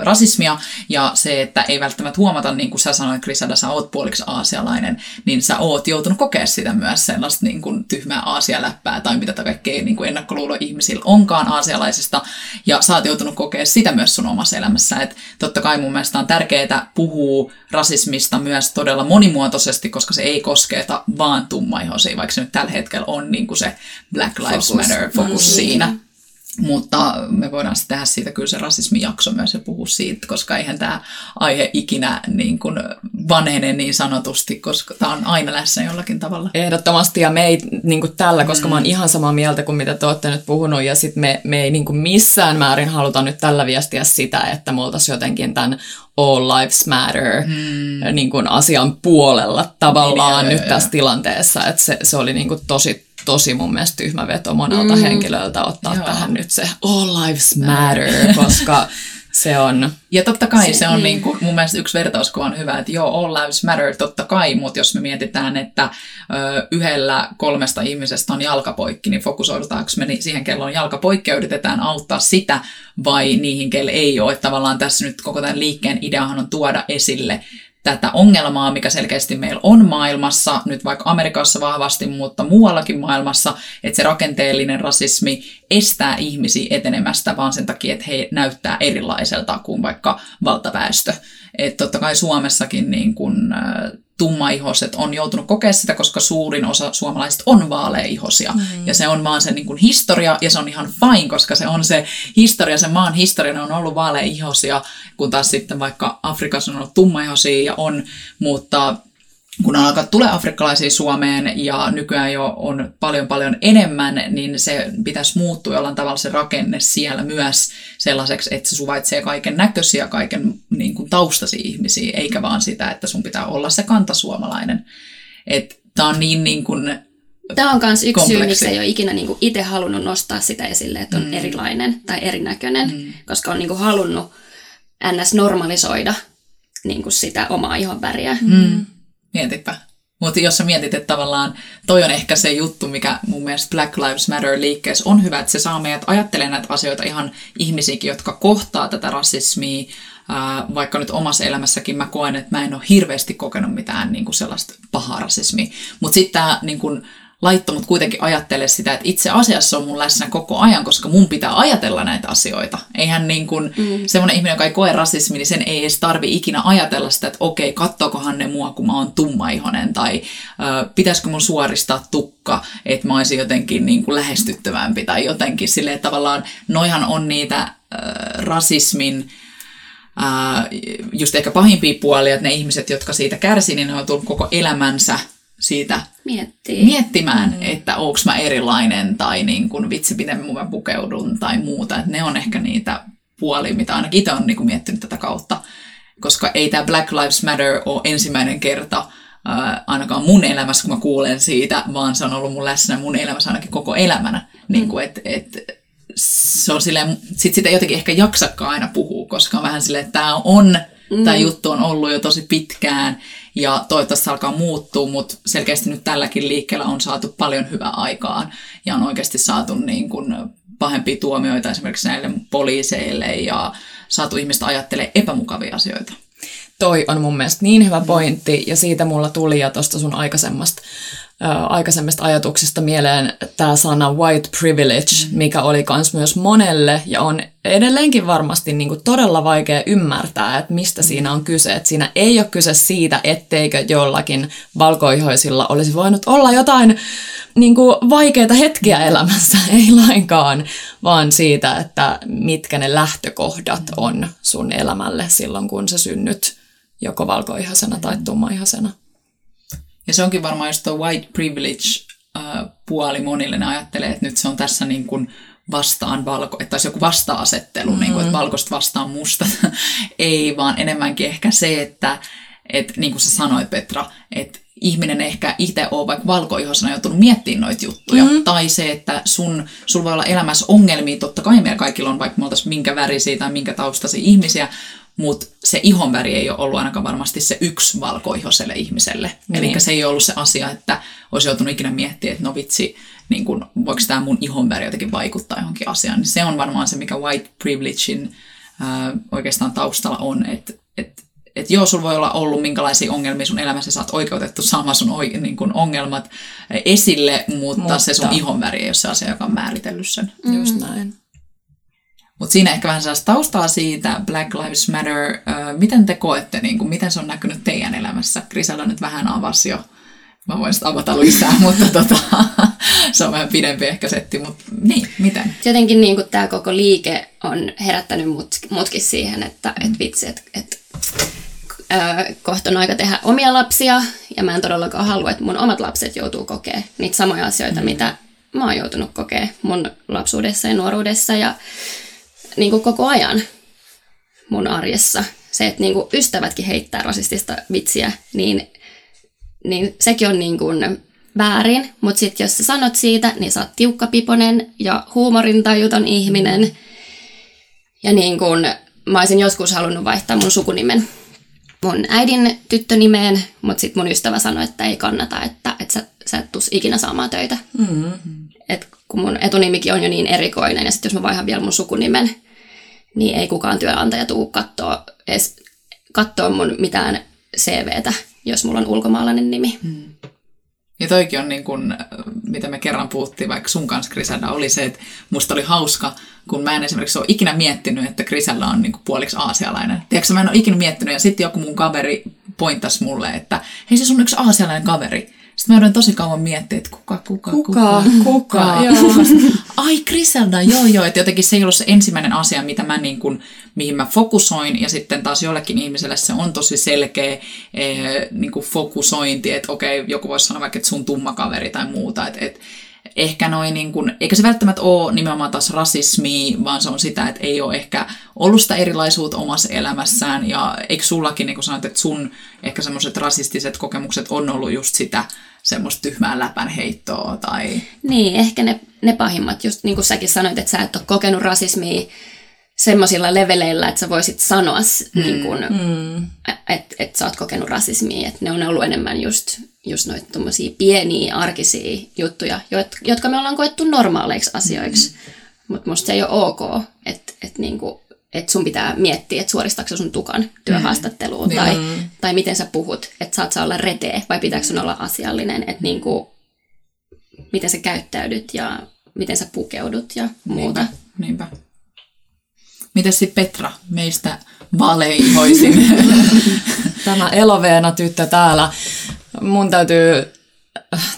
rasismia, ja se, että ei välttämättä huomata, niin kuin sä sanoit, Kriselda, sä oot puoliksi aasialainen, niin sä oot joutunut kokemaan sitä myös sellaista niin kuin tyhmää aasialäppää, tai mitä kaikkea niin kuin ennakkoluulo ihmisillä onkaan aasialaisista, ja sä oot joutunut kokemaan sitä myös sun omassa elämässä, että totta kai mun mielestä on tärkeää puhua rasismista myös todella monimuotoisesti, koska se ei kosketa vaan tummaihoisia, vaikka se nyt tällä hetkellä on niin kuin se Black Lives Matter-fokus siinä. Mutta me voidaan sitten tehdä siitä kyllä se rasismijakso myös ja puhua siitä, koska eihän tämä aihe ikinä niin kuin vanhene niin sanotusti, koska tämä on aina läsnä jollakin tavalla. Ehdottomasti, ja me ei niin kuin tällä, koska mm. mä oon ihan samaa mieltä kuin mitä te olette nyt puhunut, ja sitten me, me ei niin kuin missään määrin haluta nyt tällä viestiä sitä, että me oltaisiin jotenkin tämän All Lives Matter mm. niin kuin asian puolella tavallaan niin, nyt joo, tässä joo. tilanteessa, että se, se oli niin kuin tosi tosi mun mielestä tyhmä veto monelta mm. henkilöltä ottaa Joo. tähän nyt se All Lives Matter, koska se on... Ja totta kai se on niin kuin, mun mielestä yksi vertauskuva on hyvä, että joo, all lives matter, totta kai, mutta jos me mietitään, että ö, yhdellä kolmesta ihmisestä on jalkapoikki, niin fokusoidutaanko me siihen, kello on jalkapoikki, ja yritetään auttaa sitä, vai niihin, kello ei ole. Että tavallaan tässä nyt koko tämän liikkeen ideahan on tuoda esille tätä ongelmaa, mikä selkeästi meillä on maailmassa, nyt vaikka Amerikassa vahvasti, mutta muuallakin maailmassa, että se rakenteellinen rasismi estää ihmisiä etenemästä vaan sen takia, että he näyttää erilaiselta kuin vaikka valtaväestö. Että totta kai Suomessakin niin kun, äh, tummaihoiset on joutunut kokea sitä, koska suurin osa suomalaisista on vaaleihoisia. Mm. Ja se on vaan se niin kun historia, ja se on ihan fine, koska se on se historia, se maan historia, ne on ollut vaaleihoisia, kun taas sitten vaikka Afrikassa on ollut tummaihoisia ja on, mutta... Kun on alkaa tulee afrikkalaisia Suomeen ja nykyään jo on paljon paljon enemmän, niin se pitäisi muuttua jollain tavalla se rakenne siellä myös sellaiseksi, että se suvaitsee kaiken näköisiä, kaiken niin kuin taustaisia ihmisiä, eikä vaan sitä, että sun pitää olla se kantasuomalainen. Että tää on niin, niin kuin Tämä on myös yksi syy, miksi ei ole ikinä niinku itse halunnut nostaa sitä esille, että on mm. erilainen tai erinäköinen, mm. koska on niinku halunnut ns. Normalisoida niinku sitä omaa ihonväriä. Mm. Mietipä. Mutta jos sä mietit, että tavallaan toi on ehkä se juttu, mikä mun mielestä Black Lives Matter-liikkeessä on hyvä, että se saa meidät ajattelemaan näitä asioita ihan ihmisiäkin, jotka kohtaa tätä rasismia, vaikka nyt omassa elämässäkin mä koen, että mä en ole hirveästi kokenut mitään niin kuin sellaista pahaa rasismia. Mutta sitten tämä niin kuin laittoi mut kuitenkin ajattele sitä, että itse asiassa on mun läsnä koko ajan, koska mun pitää ajatella näitä asioita. Eihän niin kuin mm. semmoinen ihminen, joka ei koe rasismi, niin sen ei edes tarvi ikinä ajatella sitä, että okei, kattookohan ne mua, kun mä oon tummaihonen, tai ö, pitäisikö mun suoristaa tukka, että mä olisin jotenkin niin kuin lähestyttävämpi, tai jotenkin silleen, että tavallaan noihan on niitä ö, rasismin, ö, just ehkä pahimpia puolia, että ne ihmiset, jotka siitä kärsii, niin ne on tullut koko elämänsä siitä Miettii. miettimään, mm. että onks mä erilainen tai niin kun, vitsi, miten mä pukeudun tai muuta. Et ne on ehkä niitä puolia, mitä ainakin itse olen niin miettinyt tätä kautta, koska ei tämä Black Lives Matter ole ensimmäinen kerta ää, ainakaan mun elämässä, kun mä kuulen siitä, vaan se on ollut mun läsnä mun elämässä ainakin koko elämänä. Mm. Niin kun, et, et, se on silleen, sit sitä jotenkin ehkä jaksakaan aina puhua, koska on vähän silleen, että tämä on... Mm. Tämä juttu on ollut jo tosi pitkään ja toivottavasti alkaa muuttua, mutta selkeästi nyt tälläkin liikkeellä on saatu paljon hyvää aikaan ja on oikeasti saatu niin kuin pahempia tuomioita esimerkiksi näille poliiseille ja saatu ihmistä ajattelemaan epämukavia asioita. Toi on mun mielestä niin hyvä pointti ja siitä mulla tuli ja tuosta sun aikaisemmasta, ää, aikaisemmista ajatuksista mieleen tämä sana white privilege, mikä oli kans myös monelle ja on edelleenkin varmasti niin kuin todella vaikea ymmärtää, että mistä siinä on kyse. Että siinä ei ole kyse siitä, etteikö jollakin valkoihoisilla olisi voinut olla jotain niin kuin vaikeita hetkiä elämässä, ei lainkaan, vaan siitä, että mitkä ne lähtökohdat on sun elämälle silloin, kun sä synnyt joko valkoihoisena tai tummaihoisena. Ja se onkin varmaan just tuo white privilege-puoli monille. Ne ajattelee, että nyt se on tässä niin kuin vastaan valko, että olisi joku vasta-asettelu, mm-hmm. niin kuin, että valkoista vastaan musta. Ei, vaan enemmänkin ehkä se, että, että niin kuin sä sanoit, Petra, että ihminen ehkä itse on vaikka valkoihoisena joutunut miettimään noita juttuja. Mm-hmm. Tai se, että sun, sun voi olla elämässä ongelmia, totta kai meillä kaikilla on, vaikka me oltaisiin minkä värisiä tai minkä taustaisia ihmisiä, mutta se ihonväri ei ole ollut ainakaan varmasti se yksi valkoihoiselle ihmiselle. Niin. Eli se ei ollut se asia, että olisi joutunut ikinä miettimään, että no vitsi, niin kun, voiko tämä mun ihonväri jotenkin vaikuttaa johonkin asiaan. Niin se on varmaan se, mikä white privilegein ää, oikeastaan taustalla on, että et, et joo, sulla voi olla ollut minkälaisia ongelmia sun elämässä, sä oot oikeutettu saamaan sun oike- niin kun ongelmat esille, mutta, mutta se sun ihonväri ei ole se asia, joka on määritellyt sen. Mm. Just näin. Mutta siinä ehkä vähän sellaista taustaa siitä, Black Lives Matter, äh, miten te koette, niin kuin, miten se on näkynyt teidän elämässä? Kriselda nyt vähän avasi jo, mä voin sitä avata lisää, mutta tota, se on vähän pidempi ehkä setti, mutta niin, miten? Jotenkin niin kuin tämä koko liike on herättänyt mut, mutkin siihen, että et vitsi, että et, äh, kohta on aika tehdä omia lapsia, ja mä en todellakaan halua, että mun omat lapset joutuu kokea niitä samoja asioita, mm. mitä mä oon joutunut kokea mun lapsuudessa ja nuoruudessa, ja niin kuin koko ajan mun arjessa. Se, että niin kuin ystävätkin heittää rasistista vitsiä, niin, niin sekin on niin kuin väärin. Mutta sitten jos sä sanot siitä, niin sä oot tiukkapiponen ja huumorintajuton ihminen. Ja niin kuin mä olisin joskus halunnut vaihtaa mun sukunimen mun äidin tyttönimeen, mutta sitten mun ystävä sanoi, että ei kannata, että, että sä, sä et tuus ikinä saamaan töitä. Mm-hmm. Et kun mun etunimikin on jo niin erikoinen ja sitten jos mä vaihan vielä mun sukunimen, niin ei kukaan työnantaja tule katsoa edes katsoa mun mitään C V:tä, jos mulla on ulkomaalainen nimi. Hmm. Ja toikin on niin kuin, mitä me kerran puhuttiin vaikka sun kanssa, Kriselda, oli se, että musta oli hauska, kun mä en esimerkiksi ole ikinä miettinyt, että Kriselda on niin kuin puoliksi aasialainen. Tiedätkö, mä en ole ikinä miettinyt ja sitten joku mun kaveri pointtasi mulle, että hei, se sun yksi aasialainen kaveri. Sitten mä joudun tosi kauan miettimään, että kuka, kuka, kuka, kuka, kuka. Ai Kriselda, joo joo, että jotenkin se ei ollut se ensimmäinen asia, mitä mä niin kuin, mihin mä fokusoin, ja sitten taas jollekin ihmiselle se on tosi selkeä eh, niin kuin fokusointi, että okei, joku voisi sanoa vaikka, että sun tumma kaveri tai muuta, että et, ehkä noin, niin kuin, eikä se välttämättä ole nimenomaan taas rasismia, vaan se on sitä, että ei ole ehkä ollut sitä erilaisuutta omassa elämässään, ja eikö sullakin, niin kuin sanoit, että sun ehkä semmoiset rasistiset kokemukset on ollut just sitä semmoista tyhmää läpänheittoa tai... Niin, ehkä ne, ne pahimmat, just niin kuin säkin sanoit, että sä et ole kokenut rasismia semmoisilla leveleillä, että sä voisit sanoa, mm. niin kuin, mm. että et sä oot kokenut rasismia, että ne on ollut enemmän just... just noita tommosia pieniä, arkisia juttuja, jotka me ollaan koettu normaaleiksi asioiksi. Mm-hmm. Mutta musta se ei ole ok, että et niinku, et sun pitää miettiä, että suoristaako sun tukan työhaastatteluun, mm-hmm. tai, tai miten sä puhut, että saat sä olla reteä, vai pitääkö sun olla asiallinen, että niinku, miten sä käyttäydyt ja miten sä pukeudut ja muuta. Niinpä, niinpä. Mites sit Petra, meistä valeihoisin? Tämä eloveena tyttö täällä. Mun täytyy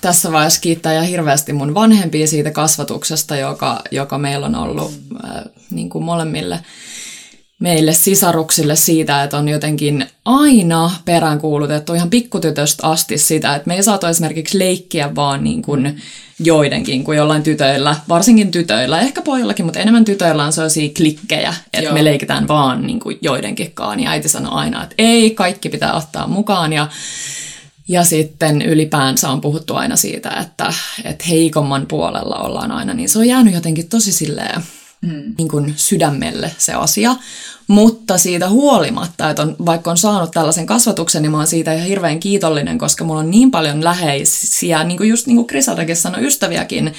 tässä vaiheessa kiittää ja hirveästi mun vanhempia siitä kasvatuksesta, joka, joka meillä on ollut äh, niin kuin molemmille meille sisaruksille siitä, että on jotenkin aina peräänkuulutettu ihan pikkutytöstä asti sitä, että me ei saatu esimerkiksi leikkiä vaan niin kuin joidenkin kuin jollain tytöillä, varsinkin tytöillä, ehkä pojillakin, mutta enemmän tytöillä on sellaisia klikkejä, että me leikitään vaan niin kuin joidenkinkaan. Ja äiti sanoi aina, että ei, kaikki pitää ottaa mukaan ja Ja sitten ylipäänsä on puhuttu aina siitä, että, että heikomman puolella ollaan aina, niin se on jäänyt jotenkin tosi silleen mm. niin kuin sydämelle se asia. Mutta siitä huolimatta, että on, vaikka on saanut tällaisen kasvatuksen, niin mä oon siitä ihan hirveän kiitollinen, koska mulla on niin paljon läheisiä, niin kuin just niin kuin Kriseldakin sanoi, ystäviäkin,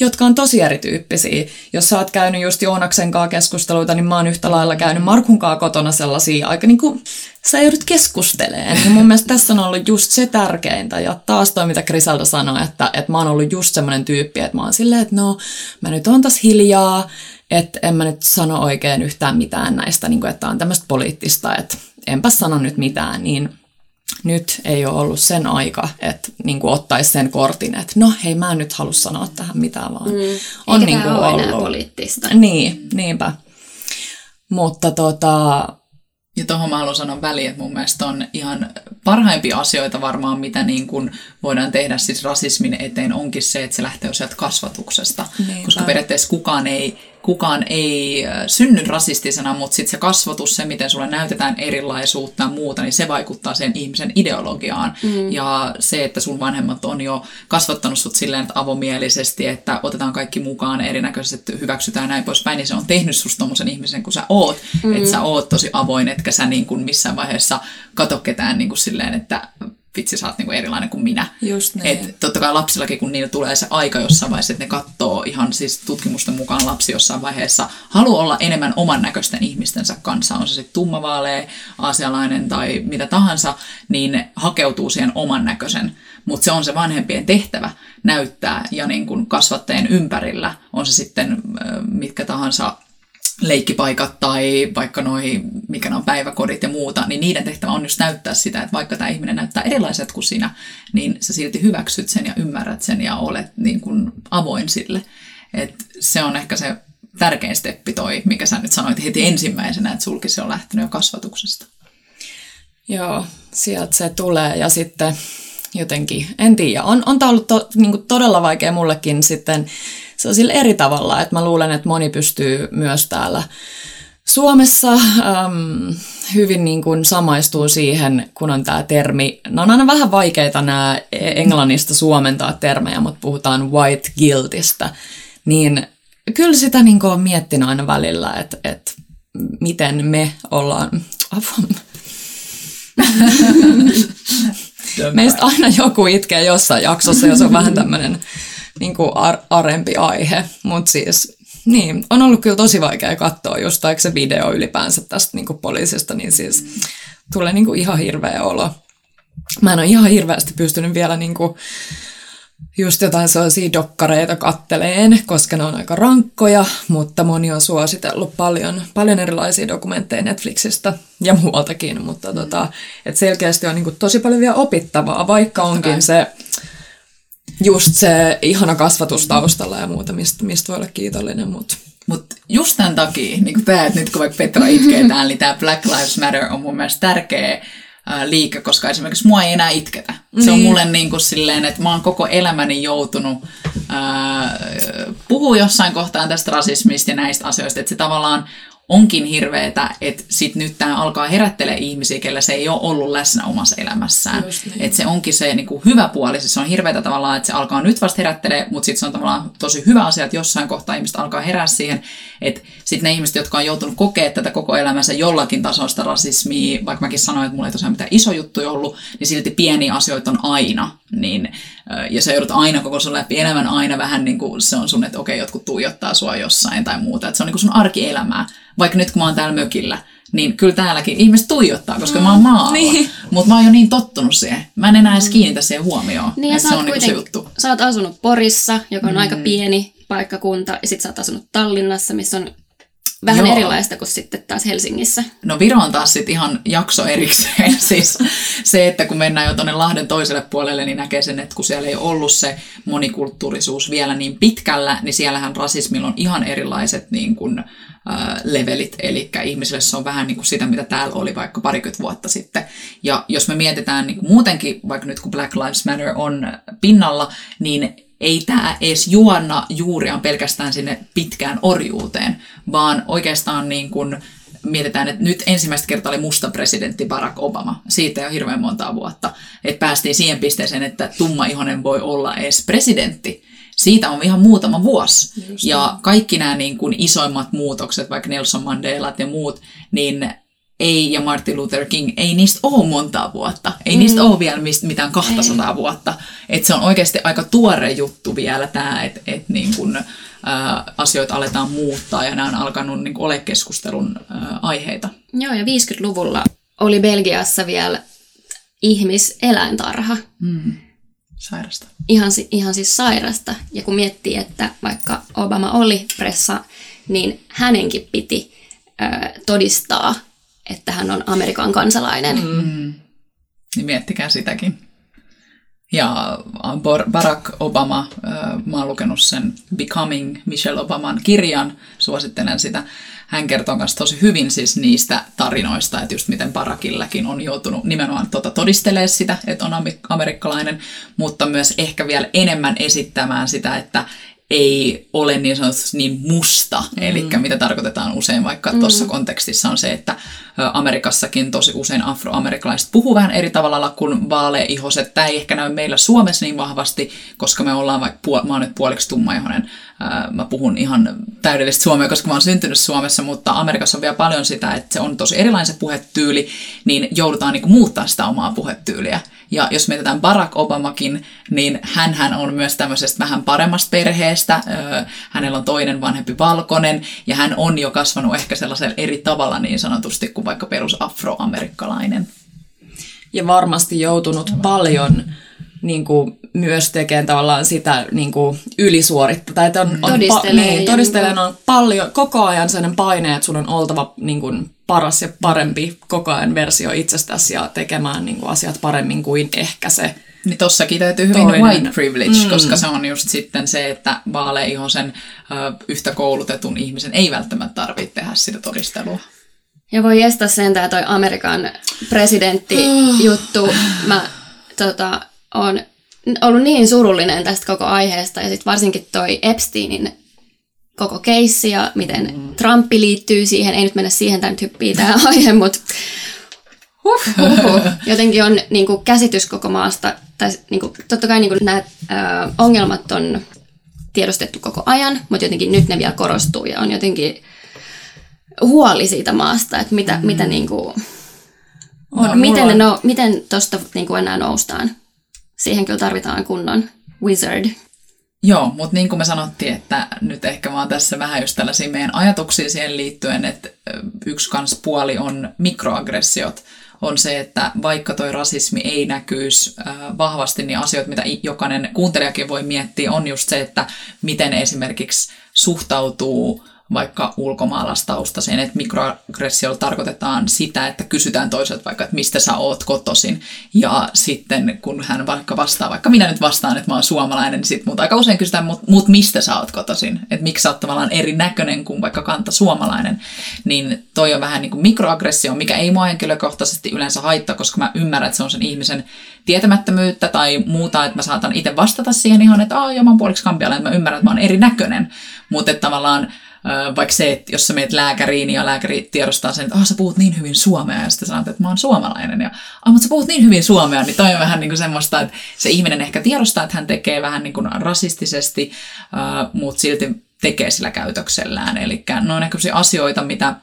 jotka on tosi erityyppisiä. Jos sä oot käynyt just Joonaksen kaa keskusteluita, niin mä oon yhtä lailla käynyt Markun kaa kotona sellaisia aika niin kuin sä joudut keskustelemaan. Ja mun mielestä tässä on ollut just se tärkeintä. Ja taas toi, mitä Kriselda sanoi, että, että mä oon ollut just semmoinen tyyppi, että mä oon silleen, että no, mä nyt oon taas hiljaa, että en mä nyt sano oikein yhtään mitään näistä, niin kuin, että on tämmöistä poliittista, että enpä sano nyt mitään, niin... Nyt ei ole ollut sen aika, että niin kuin ottaisi sen kortin, että no hei, mä en nyt halua sanoa tähän mitään, vaan mm. on niin kuin ollut. Enää poliittista. Niin, niinpä. Mutta tota... Ja tuohon mä haluan sanoa väliin, että mun mielestä on ihan parhaimpia asioita varmaan, mitä niin kuin voidaan tehdä siis rasismin eteen, onkin se, että se lähtee sieltä kasvatuksesta. Niinpä. Koska periaatteessa kukaan ei... kukaan ei synny rasistisena, mutta sitten se kasvatus, se miten sulle näytetään erilaisuutta ja muuta, niin se vaikuttaa sen ihmisen ideologiaan. Mm. Ja se, että sun vanhemmat on jo kasvattanut sut silleen että avomielisesti, että otetaan kaikki mukaan erinäköisesti, hyväksytään näin poispäin, niin se on tehnyt susta tommosen ihmisen kuin sä oot. Mm. Että sä oot tosi avoin, etkä sä niin kuin missään vaiheessa kato ketään niin kuin silleen, että vitsi, sä oot niinku erilainen kuin minä. Just niin. Et totta kai lapsillakin, kun niillä tulee se aika jossain vaiheessa, että ne katsoo ihan siis tutkimusten mukaan lapsi jossain vaiheessa, haluaa olla enemmän oman näköisten ihmistensä kanssa, on se sitten tummavaalea, aasialainen tai mitä tahansa, niin hakeutuu siihen oman näköisen. Mutta se on se vanhempien tehtävä näyttää ja niin kun kasvattajien ympärillä on se sitten mitkä tahansa leikkipaikat tai vaikka noi, mikä on päiväkodit ja muuta, niin niiden tehtävä on just näyttää sitä, että vaikka tämä ihminen näyttää erilaiset kuin sinä, niin sä silti hyväksyt sen ja ymmärrät sen ja olet niin kuin avoin sille. Et se on ehkä se tärkein steppi toi, mikä sä nyt sanoit heti ensimmäisenä, että sulki se on lähtenyt jo kasvatuksesta. Joo, sieltä se tulee ja sitten jotenkin, en tiedä, on, on tämä ollut to, niin kuin todella vaikea mullekin sitten se on sillä eri tavalla, että mä luulen, että moni pystyy myös täällä Suomessa äm, hyvin niin kuin samaistuu siihen, kun on tämä termi. No on aina vähän vaikeita nämä englannista suomentaa termejä, mutta puhutaan white guiltistä. Niin kyllä sitä niin kuin on miettinyt aina välillä, että, että miten me ollaan... Meistä aina joku itkee jossain jaksossa, jos on vähän tämmöinen... niin kuin ar- arempi aihe, mutta siis niin, on ollut kyllä tosi vaikea katsoa just taikka se video ylipäänsä tästä niin kuin poliisista, niin siis mm. tulee niin kuin ihan hirveä olo. Mä en ole ihan hirveästi pystynyt vielä niin kuin just jotain sellaisia dokkareita katteleen, koska ne on aika rankkoja, mutta moni on suositellut paljon, paljon erilaisia dokumentteja Netflixistä ja muualtakin, mutta mm. tota, et selkeästi on niin kuin tosi paljon vielä opittavaa, vaikka onkin se just se ihana kasvatus taustalla ja muuta, mistä, mistä voi olla kiitollinen, mutta... Mutta just tämän takia, niin kuin tämä, että nyt kun vaikka Petra itkee täällä, niin tämä Black Lives Matter on mun mielestä tärkeä liike, koska esimerkiksi mua ei enää itketä. Niin. Se on mulle niin kuin silleen, että mä oon koko elämäni joutunut ää, puhua jossain kohtaan tästä rasismista ja näistä asioista, että se tavallaan onkin hirveetä, että sit nyt tämä alkaa herättelee ihmisiä, kellä se ei ole ollut läsnä omassa elämässään. Niin. Että se onkin se niinku hyvä puoli, siis se on hirveetä tavallaan, että se alkaa nyt vasta herättelee, mutta sitten se on tavallaan tosi hyvä asia, että jossain kohtaa ihmiset alkaa herää siihen, että sitten ne ihmiset, jotka on joutunut kokea tätä koko elämänsä jollakin tasoista rasismia, vaikka mäkin sanoin, että mulla ei tosiaan mitään iso juttu ollut, niin silti pieniä asioita on aina. Niin, ja sä joudut aina koko sun läpi elämän aina vähän niin kuin se on sun, että okei, jotkut tuijottaa sua jossain tai muuta. Että se on niin kuin sun arkielämää. Vaikka nyt kun mä oon täällä mökillä, niin kyllä täälläkin ihmiset tuijottaa, koska mm, mä oon maalla. Niin. Mutta mä oon jo niin tottunut siihen. Mä en enää edes kiinnitä siihen huomioon. Niin ja sä oot, niin juttu. sä oot asunut Porissa, joka on mm. aika pieni paikkakunta, ja sit sä oot asunut Tallinnassa, missä on... Vähän Joo. erilaista kuin sitten taas Helsingissä. No Viro on taas sitten ihan jakso erikseen. Siis se, että kun mennään jo tuonne Lahden toiselle puolelle, niin näkee sen, että kun siellä ei ollut se monikulttuurisuus vielä niin pitkällä, niin siellähän rasismilla on ihan erilaiset niin kuin, äh, levelit. Eli ihmisille se on vähän niin kuin sitä, mitä täällä oli vaikka parikymmentä vuotta sitten. Ja jos me mietitään niin kuin muutenkin, vaikka nyt kun Black Lives Matter on pinnalla, niin... Ei tämä edes juonna juuriaan pelkästään sinne pitkään orjuuteen, vaan oikeastaan niin kun mietitään, että nyt ensimmäistä kertaa oli musta presidentti Barack Obama. Siitä ei ole hirveän montaa vuotta. Et päästiin siihen pisteeseen, että tummaihonen voi olla edes presidentti. Siitä on ihan muutama vuosi. Just ja kaikki nämä niin kun isoimmat muutokset, vaikka Nelson Mandelat ja muut, niin... Ei ja Martin Luther King, ei niistä ole montaa vuotta. Ei mm. niistä ole vielä mitään kaksisataa ei. vuotta. Et se on oikeasti aika tuore juttu vielä tämä, että et niin asioita aletaan muuttaa ja nämä on alkanut niin ole keskustelun ä, aiheita. Joo, ja viisikymmentäluvulla oli Belgiassa vielä ihmiseläintarha. Mm. Sairasta. Ihan, ihan siis sairasta. Ja kun miettii, että vaikka Obama oli pressa, niin hänenkin piti ä, todistaa, että hän on Amerikan kansalainen. Mm. Niin miettikää sitäkin. Ja Barack Obama, mä oon lukenut sen Becoming, Michelle Obaman kirjan, suosittelen sitä. Hän kertoo myös tosi hyvin siis niistä tarinoista, että just miten Barackillakin on joutunut nimenomaan tuota todistelemaan sitä, että on amerikkalainen, mutta myös ehkä vielä enemmän esittämään sitä, että ei ole niin sanotusti niin musta. Mm. Eli mitä tarkoitetaan usein vaikka mm. tuossa kontekstissa on se, että Amerikassakin tosi usein afroamerikkalaiset puhuu vähän eri tavalla kuin vaaleaihoiset. Tämä ei ehkä näy meillä Suomessa niin vahvasti, koska me ollaan vaikka, mä oon nyt puoliksi tummaihoinen. Mä puhun ihan täydellistä suomea, koska mä oon syntynyt Suomessa, mutta Amerikassa on vielä paljon sitä, että se on tosi erilainen se puhetyyli, niin joudutaan niin kuin muuttaa sitä omaa puhetyyliä. Ja jos mietitään Barack Obamakin, niin hänhän on myös tämmöisestä vähän paremmasta perheestä. Hänellä on toinen vanhempi valkoinen, ja hän on jo kasvanut ehkä sellaisella eri tavalla niin sanotusti kuin vaikka perusafroamerikkalainen. Ja varmasti joutunut paljon niin kuin myös tekee tavallaan sitä niin kuin ylisuoritta. Tai on, on todistelee. Pa- niin, todistelee on paljon, koko ajan sellainen paine, että sun on oltava niin kuin paras ja parempi koko ajan versio itsestäsi ja tekemään niin kuin asiat paremmin kuin ehkä se. Niin tossakin täytyy hyvin toinen. White privilege, mm. koska se on just sitten se, että vaaleaihoisen yhtä koulutetun ihmisen ei välttämättä tarvitse tehdä sitä todistelua. Ja voi estää sen tää toi Amerikan presidentti-juttu. Mä tota, oon ollut niin surullinen tästä koko aiheesta ja sit varsinkin toi Epsteinin koko keissi ja miten mm. Trump liittyy siihen. Ei nyt mennä siihen, tää nyt hyppii tää aihe, mut huh, huh, huh. Jotenkin on niinku käsitys koko maasta. Tai, niinku, totta kai niinku, nämä ongelmat on tiedostettu koko ajan, mutta jotenkin nyt ne vielä korostuu ja on jotenkin huoli siitä maasta, että mitä, mm. mitä niinku, on, no, miten, mulla... no, miten tosta niinku enää noustaan. Siihen kyllä tarvitaan kunnon wizard. Joo, mutta niin kuin me sanottiin, että nyt ehkä vaan tässä vähän just tällaisia meidän ajatuksia siihen liittyen, että yksi kans puoli on mikroaggressiot, on se, että vaikka toi rasismi ei näkyisi vahvasti, niin asioita, mitä jokainen kuuntelijakin voi miettiä, on just se, että miten esimerkiksi suhtautuu vaikka ulkomaalastaustaiseen, että mikroaggressiolla tarkoitetaan sitä, että kysytään toiselta vaikka, että mistä sä oot kotoisin. Ja sitten kun hän vaikka vastaa, vaikka minä nyt vastaan, että mä oon suomalainen, niin sitten mut aika usein kysytään, mut, mut mistä sä oot kotoisin? Että miksi sä oot tavallaan erinäköinen kuin vaikka kanta suomalainen. Niin toi on vähän niin kuin mikroaggressio, mikä ei mua henkilökohtaisesti yleensä haittaa, koska mä ymmärrän, että se on sen ihmisen tietämättömyyttä tai muuta, että mä saatan itse vastata siihen ihan, että aah, joo, mä oon puoliksi kampialainen, että mä ymmärrän, että mä oon erinäköinen. Mutta tavallaan vaikka se, että jos sä meet lääkäriin ja lääkäri tiedostaa sen, että ah, sä puhut niin hyvin suomea ja sitten sanot, että mä oon suomalainen ja ah, mutta sä puhut niin hyvin suomea, niin toi on vähän niin kuin semmoista, että se ihminen ehkä tiedostaa, että hän tekee vähän niin kuin rasistisesti, mutta silti tekee sillä käytöksellään. Eli ne on ehkä asioita, mitä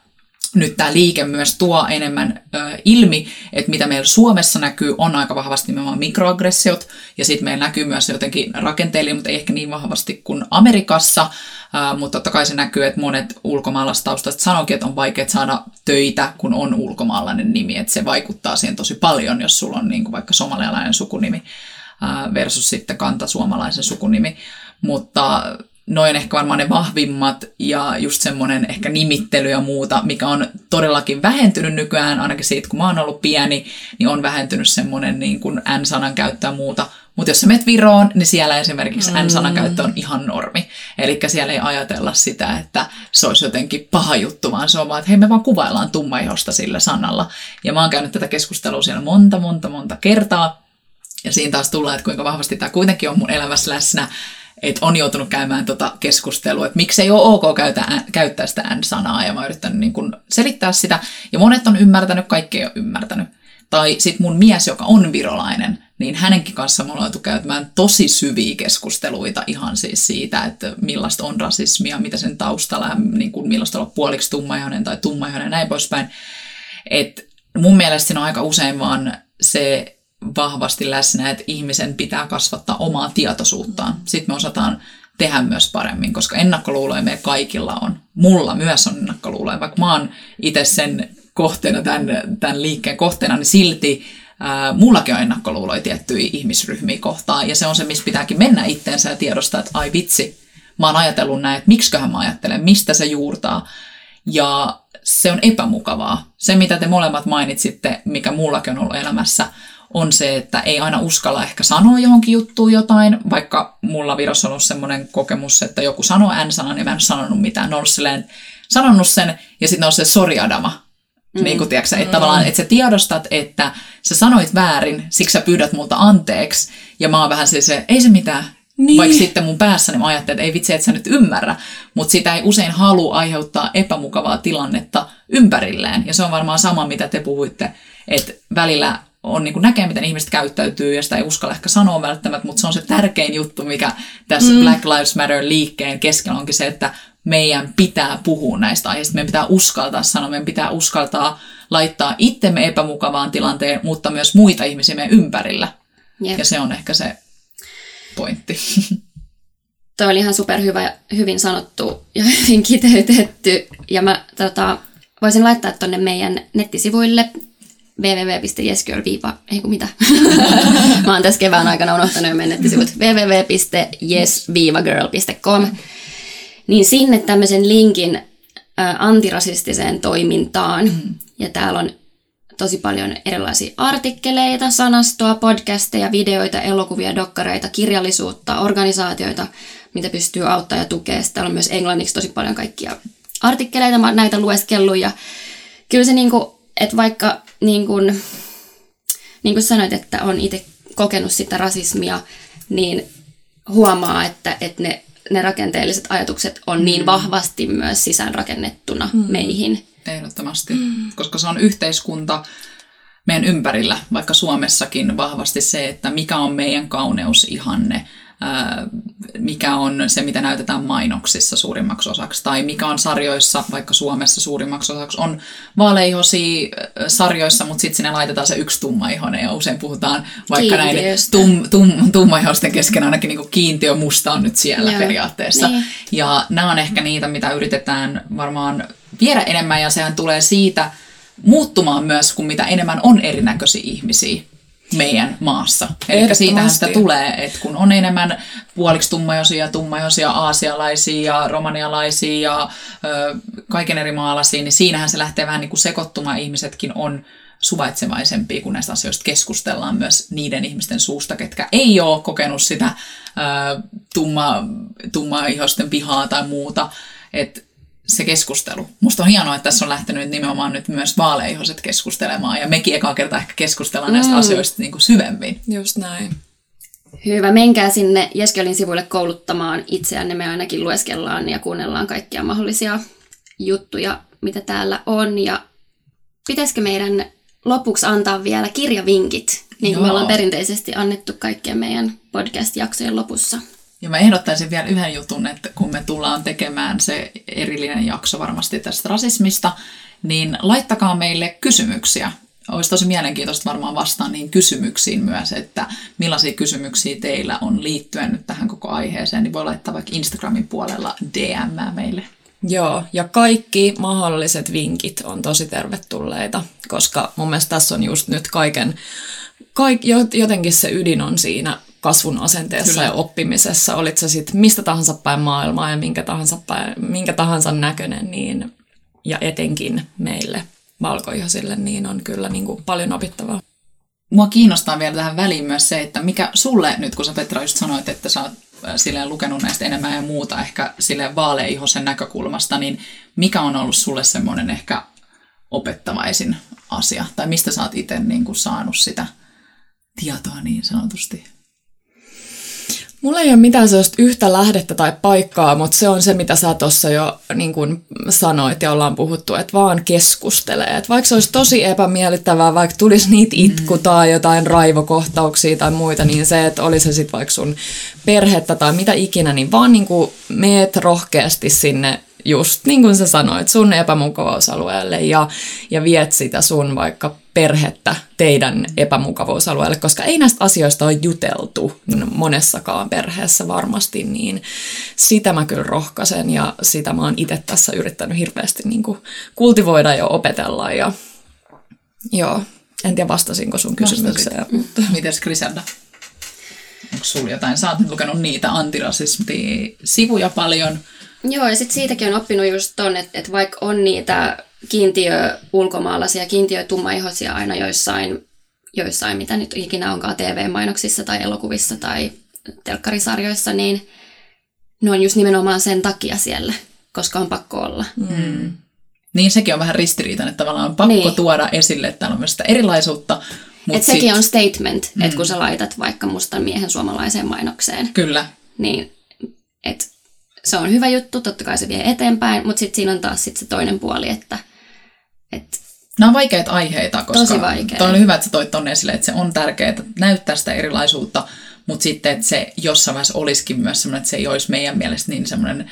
nyt tämä liike myös tuo enemmän ö, ilmi, että mitä meillä Suomessa näkyy, on aika vahvasti nimenomaan mikroaggressiot, ja sitten meillä näkyy myös jotenkin rakenteellinen, mutta ei ehkä niin vahvasti kuin Amerikassa, ö, mutta totta kai se näkyy, että monet ulkomaalaistaustaiset sanoikin, että on vaikea saada töitä, kun on ulkomaalainen nimi, että se vaikuttaa siihen tosi paljon, jos sulla on niin kuin vaikka somalialainen sukunimi ö, versus sitten kantasuomalaisen sukunimi, mutta noin ehkä varmaan ne vahvimmat ja just semmoinen ehkä nimittely ja muuta, mikä on todellakin vähentynyt nykyään, ainakin siitä kun mä oon ollut pieni, niin on vähentynyt semmoinen niin kuin N-sanan käyttö ja muuta. Mutta jos sä menet Viroon, niin siellä esimerkiksi mm. N-sanan käyttö on ihan normi. Eli siellä ei ajatella sitä, että se olisi jotenkin paha juttu, vaan se on vaan, että hei, me vaan kuvaillaan tummaihosta sillä sanalla. Ja mä oon käynyt tätä keskustelua siellä monta, monta, monta kertaa. Ja siinä taas tullaan, että kuinka vahvasti tämä kuitenkin on mun elämässä läsnä. Että on joutunut käymään tota keskustelua, että miksei ole ok käytä, käyttää sitä N-sanaa, ja mä oon yrittänyt niin kun selittää sitä. Ja monet on ymmärtänyt, kaikki ei ole ymmärtänyt. Tai sit mun mies, joka on virolainen, niin hänenkin kanssa mulla on joutu käymään tosi syviä keskusteluita ihan siis siitä, että millaista on rasismia, mitä sen taustalla, niin kun millaista olla puoliksi tummaihoinen tai tummaihoinen ja näin poispäin. Että mun mielestä siinä on aika usein vaan se vahvasti läsnä, että ihmisen pitää kasvattaa omaa tietoisuuttaan. Sitten me osataan tehdä myös paremmin, koska ennakkoluuloja meillä kaikilla on. Mulla myös on ennakkoluuloja. Vaikka mä oon itse sen kohteena, tämän, tämän liikkeen kohteena, niin silti ää, mullakin on ennakkoluuloja tiettyjä ihmisryhmiä kohtaan. Ja se on se, missä pitääkin mennä itteensä ja tiedostaa, että ai vitsi, mä oon ajatellut näin, että miksiköhän mä ajattelen, mistä se juurtaa. Ja se on epämukavaa. Se, mitä te molemmat mainitsitte, mikä mullakin on ollut elämässä, on se, että ei aina uskalla ehkä sanoa johonkin juttuun jotain, vaikka mulla Virossa on ollut semmoinen kokemus, että joku sanoo N-sanan, niin mä en sanonut mitään. Ne on ollut silleen, sanonut sen, ja sitten on se sori Adama. Mm. Niin kuin, tiedätkö, että mm. tavallaan, että sä tiedostat, että sä sanoit väärin, siksi sä pyydät multa anteeksi, ja mä oon vähän se, ei se mitään, Niin. Vaikka sitten mun päässäni mä ajattelin, että ei vitsi, et sä nyt ymmärrä, mutta sitä ei usein halua aiheuttaa epämukavaa tilannetta ympärilleen. Ja se on varmaan sama, mitä te puhuitte, että välillä on niin kuin näkee, miten ihmiset käyttäytyy ja sitä ei uskalla ehkä sanoa välttämättä, mutta se on se tärkein juttu, mikä tässä mm. Black Lives Matter liikkeen keskellä onkin se, että meidän pitää puhua näistä aiheista, meidän pitää uskaltaa sanoa, meidän pitää uskaltaa laittaa itsemme epämukavaan tilanteen, mutta myös muita ihmisiä meidän ympärillä. Yep. Ja se on ehkä se pointti. Toi oli ihan superhyvä, hyvin sanottu ja hyvin kiteytetty. Ja mä tota, voisin laittaa tonne meidän nettisivuille www piste jeskyr- mitä? Mä oon tässä kevään aikana unohtanut jo meidän nettisivut. www piste yes girl piste com Niin sinne tämmöisen linkin antirasistiseen toimintaan. Ja täällä on tosi paljon erilaisia artikkeleita, sanastoa, podcasteja, videoita, elokuvia, dokkareita, kirjallisuutta, organisaatioita, mitä pystyy auttaa ja tukea. Täällä on myös englanniksi tosi paljon kaikkia artikkeleita. Mä näitä lueskellut ja kyllä se niinku, että vaikka niin kuin niin sanoit, että on itse kokenut sitä rasismia, niin huomaa, että, että ne, ne rakenteelliset ajatukset on niin vahvasti myös sisäänrakennettuna mm. meihin. Ehdottomasti, mm. koska se on yhteiskunta meidän ympärillä, vaikka Suomessakin vahvasti se, että mikä on meidän kauneusihanne, mikä on se, mitä näytetään mainoksissa suurimmaksi osaksi, tai mikä on sarjoissa, vaikka Suomessa suurimmaksi osaksi on vaaleihosia sarjoissa, mutta sitten sinne laitetaan se yksi tummaihoinen, ja usein puhutaan vaikka näiden tum, tum, tummaihoisten kesken ainakin niin kuin kiintiö musta on nyt siellä Joo. periaatteessa. Niin. Ja nämä on ehkä niitä, mitä yritetään varmaan viedä enemmän, ja sehän tulee siitä muuttumaan myös, kun mitä enemmän on erinäköisiä ihmisiä meidän maassa. Eli siitähän sitä tulee, että kun on enemmän puoliksi tummajosia, tummajosia, aasialaisia ja romanialaisia ja ö, kaiken eri maalaisia, niin siinähän se lähtee vähän niin kuin sekoittumaan. Ihmisetkin on suvaitsevaisempia, kun näistä asioista keskustellaan myös niiden ihmisten suusta, ketkä ei ole kokenut sitä ö, tumma, tummaihosten vihaa tai muuta. Että se keskustelu. Musta on hienoa, että tässä on lähtenyt nimenomaan nyt myös vaaleihoset keskustelemaan, ja mekin ekaa kertaa ehkä keskustellaan näistä mm. asioista niin kuin syvemmin. Just näin. Hyvä, menkää sinne Jeskölin sivuille kouluttamaan itseänne. Me ainakin lueskellaan ja kuunnellaan kaikkia mahdollisia juttuja, mitä täällä on. Ja pitäisikö meidän lopuksi antaa vielä kirjavinkit, niin kuin Joo. me ollaan perinteisesti annettu kaikkien meidän podcast-jaksojen lopussa? Ja mä ehdottaisin vielä yhden jutun, että kun me tullaan tekemään se erillinen jakso varmasti tästä rasismista, niin laittakaa meille kysymyksiä. Olisi tosi mielenkiintoista varmaan vastaan niihin kysymyksiin myös, että millaisia kysymyksiä teillä on liittyen nyt tähän koko aiheeseen, niin voi laittaa vaikka Instagramin puolella D M meille. Joo, ja kaikki mahdolliset vinkit on tosi tervetulleita, koska mun mielestä tässä on just nyt kaiken, kaik, jotenkin se ydin on siinä kasvun asenteessa Kyllä. ja oppimisessa, olit sä sitten mistä tahansa päin maailmaa ja minkä tahansa, päin, minkä tahansa näköinen, niin, ja etenkin meille valkoihoisille, niin on kyllä niin kuin paljon opittavaa. Mua kiinnostaa vielä tähän väliin myös se, että mikä sulle, nyt kun sä Petra just sanoit, että sä oot silleen lukenut näistä enemmän ja muuta ehkä silleen vaaleihoisen näkökulmasta, niin mikä on ollut sulle semmoinen ehkä opettavaisin asia, tai mistä sä oot itse niin kuin saanut sitä tietoa niin sanotusti? Mulla ei ole mitään sellaista yhtä lähdettä tai paikkaa, mutta se on se, mitä sä tuossa jo niin kuin sanoit ja ollaan puhuttu, että vaan keskustelee. Että vaikka se olisi tosi epämiellyttävää, vaikka tulisi niitä itku tai jotain raivokohtauksia tai muita, niin se, että oli se sitten vaikka sun perhettä tai mitä ikinä, niin vaan niin kuin meet rohkeasti sinne just niin kuin sä sanoit, sun epämukavuusalueelle ja, ja viet sitä sun vaikka perhettä teidän epämukavuusalueelle, koska ei näistä asioista ole juteltu monessakaan perheessä varmasti, niin sitä mä kyllä rohkaisen ja sitä mä oon itse tässä yrittänyt hirveästi niin kuin kultivoida ja opetella. Ja, joo, en tiedä vastasinko sun kysymykseen. Mutta... Mites Kriselda? Onko sulla jotain? Sä oot nyt lukenut niitä antirasismisivuja paljon. Joo, ja sitten siitäkin on oppinut just ton, että et vaikka on niitä kiintiö ulkomaalaisia, kiintiö tummaihoisia aina joissain, joissain, mitä nyt ikinä onkaan T V-mainoksissa tai elokuvissa tai telkkarisarjoissa, niin ne on just nimenomaan sen takia siellä, koska on pakko olla. Mm. Niin sekin on vähän ristiriitainen, että tavallaan on pakko niin. tuoda esille, että täällä on myös sitä erilaisuutta. Että sekin sit... on statement, mm. että kun sä laitat vaikka mustan miehen suomalaiseen mainokseen. Kyllä. Niin, et, se on hyvä juttu, totta kai se vie eteenpäin, mutta sitten siinä on taas sit se toinen puoli, että... Et, nämä on vaikeita aiheita, koska vaikea. Toi on hyvä, että sä toit tuonne esille, että se on tärkeää näyttää sitä erilaisuutta, mutta sitten, että se jossain vaiheessa olisikin myös semmoinen, että se ei olisi meidän mielestä niin semmoinen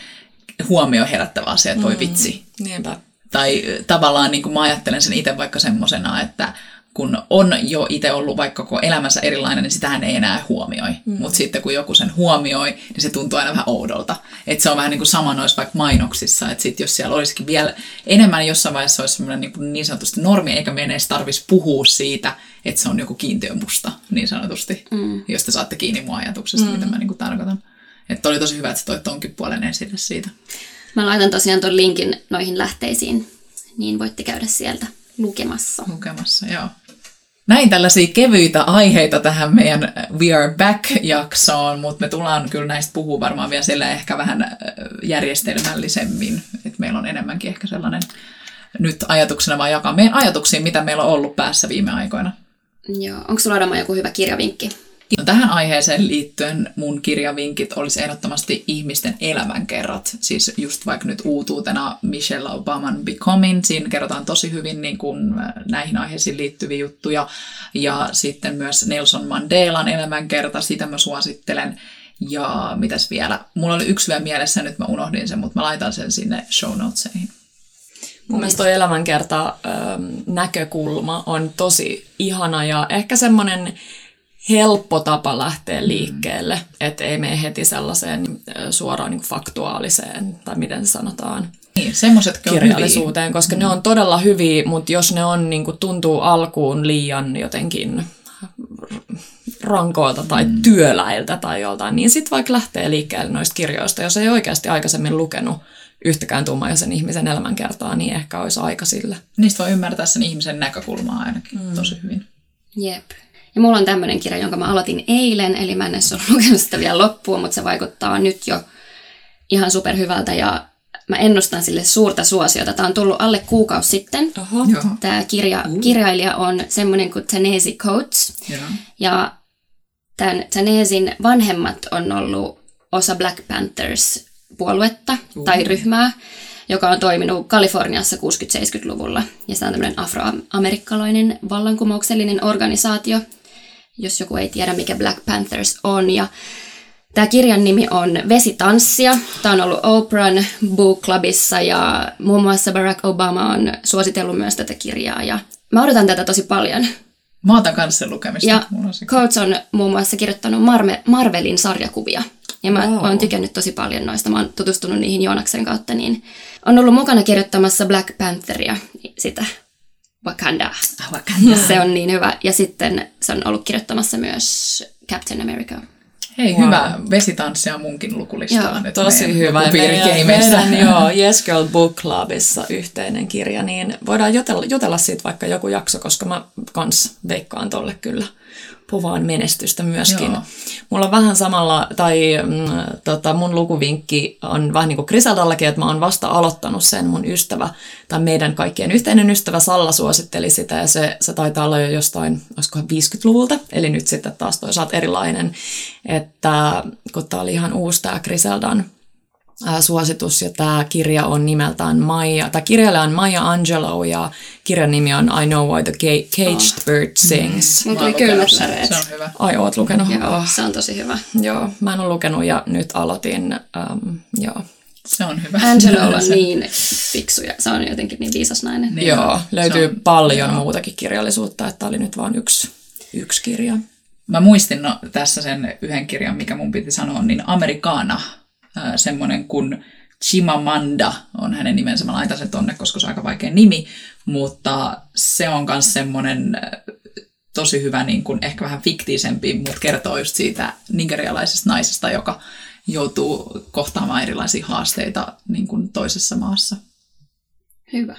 huomio herättävä asia, että voi mm, vitsi. Niinpä. Tai tavallaan niin kuin mä ajattelen sen itse vaikka semmosena, että kun on jo itse ollut vaikka koko elämänsä erilainen, niin sitähän ei enää huomioi. Mm. Mutta sitten kun joku sen huomioi, niin se tuntuu aina vähän oudolta. Että se on vähän niin kuin sama noissa vaikka mainoksissa. Että sitten jos siellä olisikin vielä enemmän jossain vaiheessa olisi semmoinen niin, kuin niin sanotusti normi, eikä meidän edes tarvitsisi puhua siitä, että se on joku kiintiömusta niin sanotusti, mm. josta saatte kiinni mun ajatuksesta, mm. mitä mä niin kuin tarkoitan. Että oli tosi hyvä, että sä toi tonkin puolen esille siitä. Mä laitan tosiaan ton linkin noihin lähteisiin, niin voitte käydä sieltä lukemassa. Lukemassa, joo. Näin tällaisia kevyitä aiheita tähän meidän We Are Back-jaksoon, mutta me tullaan kyllä näistä puhua varmaan vielä siellä ehkä vähän järjestelmällisemmin. Että meillä on enemmänkin ehkä sellainen nyt ajatuksena vaan jakaa meidän ajatuksiin, mitä meillä on ollut päässä viime aikoina. Joo, onko sulla Adama joku hyvä kirjavinkki? Tähän aiheeseen liittyen mun kirjavinkit olisi ehdottomasti ihmisten elämänkerrat. Siis just vaikka nyt uutuutena Michelle Obaman Becoming. Siinä kerrotaan tosi hyvin niin kuin näihin aiheisiin liittyviä juttuja. Ja sitten myös Nelson Mandelan elämänkerta, sitä mä suosittelen. Ja mitäs vielä? Mulla oli yksi vielä mielessä, nyt mä unohdin sen, mutta mä laitan sen sinne show notesiin. Mun mielestä toi elämänkerta näkökulma on tosi ihana ja ehkä semmoinen... helppo tapa lähteä liikkeelle, että ei mene heti sellaiseen suoraan niin kuin faktuaaliseen, tai miten sanotaan, niin, semmoisetkin kirjallisuuteen, koska mm. ne on todella hyviä, mutta jos ne on, niin kuin tuntuu alkuun liian jotenkin rankoilta tai mm. työläiltä tai joltain, niin sitten vaikka lähtee liikkeelle noista kirjoista, jos ei oikeasti aikaisemmin lukenut yhtäkään tuumaisen ihmisen elämänkertaa, niin ehkä olisi aika sille. Niistä voi ymmärtää sen ihmisen näkökulmaa ainakin mm. tosi hyvin. Jep. Ja mulla on tämmöinen kirja, jonka mä aloitin eilen, eli mä en edes ole lukenut sitä vielä loppuun, mutta se vaikuttaa nyt jo ihan superhyvältä ja mä ennustan sille suurta suosiota. Tää on tullut alle kuukausi sitten. Oho. Tää kirja, kirjailija on semmoinen kuin Ta-Nehisi Coates. Ja, ja tämän Ta-Nehisin vanhemmat on ollut osa Black Panthers puoluetta uh. tai ryhmää, joka on toiminut Kaliforniassa kuusikymmentä-seitsemänkymmentäluvulla. Ja se on tämmöinen afroamerikkalainen vallankumouksellinen organisaatio, jos joku ei tiedä, mikä Black Panthers on. Ja tämä kirjan nimi on Vesitanssia. Tämä on ollut Oprahn Book Clubissa ja muun muassa Barack Obama on suositellut myös tätä kirjaa. Ja mä odotan tätä tosi paljon. Mä otan kanssa lukemista. Ja Coates on muun muassa kirjoittanut Marme, Marvelin sarjakuvia. Ja mä wow. oon tykännyt tosi paljon noista. Mä oon tutustunut niihin Joonaksen kautta. Niin on ollut mukana kirjoittamassa Black Pantheria, sitä Wakandaa. Wakanda. Se on niin hyvä. Ja sitten se on ollut kirjoittamassa myös Captain America. Hei, wow. hyvä. Vesitanssia munkin lukulistalla. Joo, tosi meidän hyvä. Meidän, meidän joo, Yes Girl Book Clubissa yhteinen kirja. Niin voidaan jutella, jutella siitä vaikka joku jakso, koska mä kans veikkaan tolle kyllä povaan menestystä myöskin. Joo. Mulla on vähän samalla, tai mm, tota, mun lukuvinkki on vähän niin kuin Kriseldallakin, että mä oon vasta aloittanut sen. Mun ystävä, tai meidän kaikkien yhteinen ystävä Salla suositteli sitä, ja se, se taitaa olla jo jostain, olisikohan viisikymmentäluvulta, eli nyt sitten taas toisaalta erilainen, että kun tää oli ihan uusi tää Kriseldan suositus, ja tämä kirja on nimeltään Maya, tai kirjailija on Maya Angelou, ja kirjan nimi on I Know Why the Caged Bird Sings. Mulla tuli kylmättäreet. Se on hyvä. Ai, oot lukenut? Joo, se on tosi hyvä. Joo, mä en ole lukenut, ja nyt aloitin, um, joo. Se on hyvä. Angelou on niin fiksu, ja se on jotenkin niin viisasnainen. Niin, joo, löytyy on, paljon joo. muutakin kirjallisuutta, että oli nyt vain yksi, yksi kirja. Mä muistin no, tässä sen yhden kirjan, mikä mun piti sanoa, niin Americana. Semmoinen kuin Chimamanda on hänen nimensä. Mä laitan sen tonne, koska se on aika vaikea nimi, mutta se on myös semmoinen tosi hyvä, niin kuin ehkä vähän fiktiisempi, mutta kertoo just siitä nigerialaisesta naisesta, joka joutuu kohtaamaan erilaisia haasteita niin kuin toisessa maassa. Hyvä.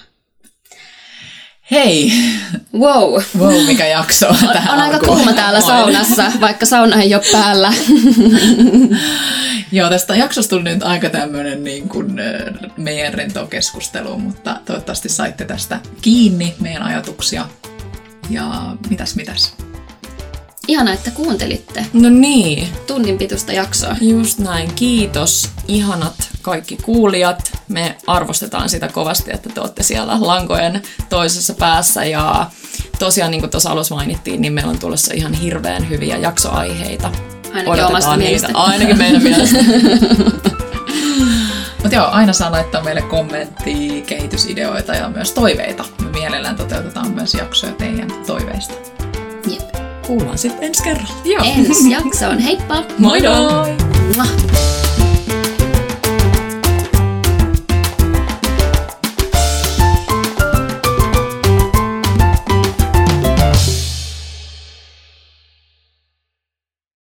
Hei! Wow! Wow, mikä jakso on, tähän on aika kuuma täällä saunassa, vaikka sauna ei ole päällä. Joo, tästä jaksosta tuli nyt aika tämmöinen niin kuin meidän rentoa keskustelu, mutta toivottavasti saitte tästä kiinni meidän ajatuksia. Ja mitäs, mitäs? Ihanaa, että kuuntelitte. No niin. Tunnin pituista jaksoa. Just näin. Kiitos, ihanat kaikki kuulijat. Me arvostetaan sitä kovasti, että te olette siellä lankojen toisessa päässä. Ja tosiaan, niin kuin tuossa alussa mainittiin, niin meillä on tulossa ihan hirveän hyviä jaksoaiheita. Ainakin odotetaan omasta niitä. Mielestä. Ainakin meidän mielestä. Mutta joo, aina saa laittaa meille kommenttia, kehitysideoita ja myös toiveita. Me mielellään toteutetaan myös jaksoja teidän toiveista. Jep. Kuullaan sitten ensi kerran. Joo. Ensi jaksoon. Heippa! Moi moi! Moi.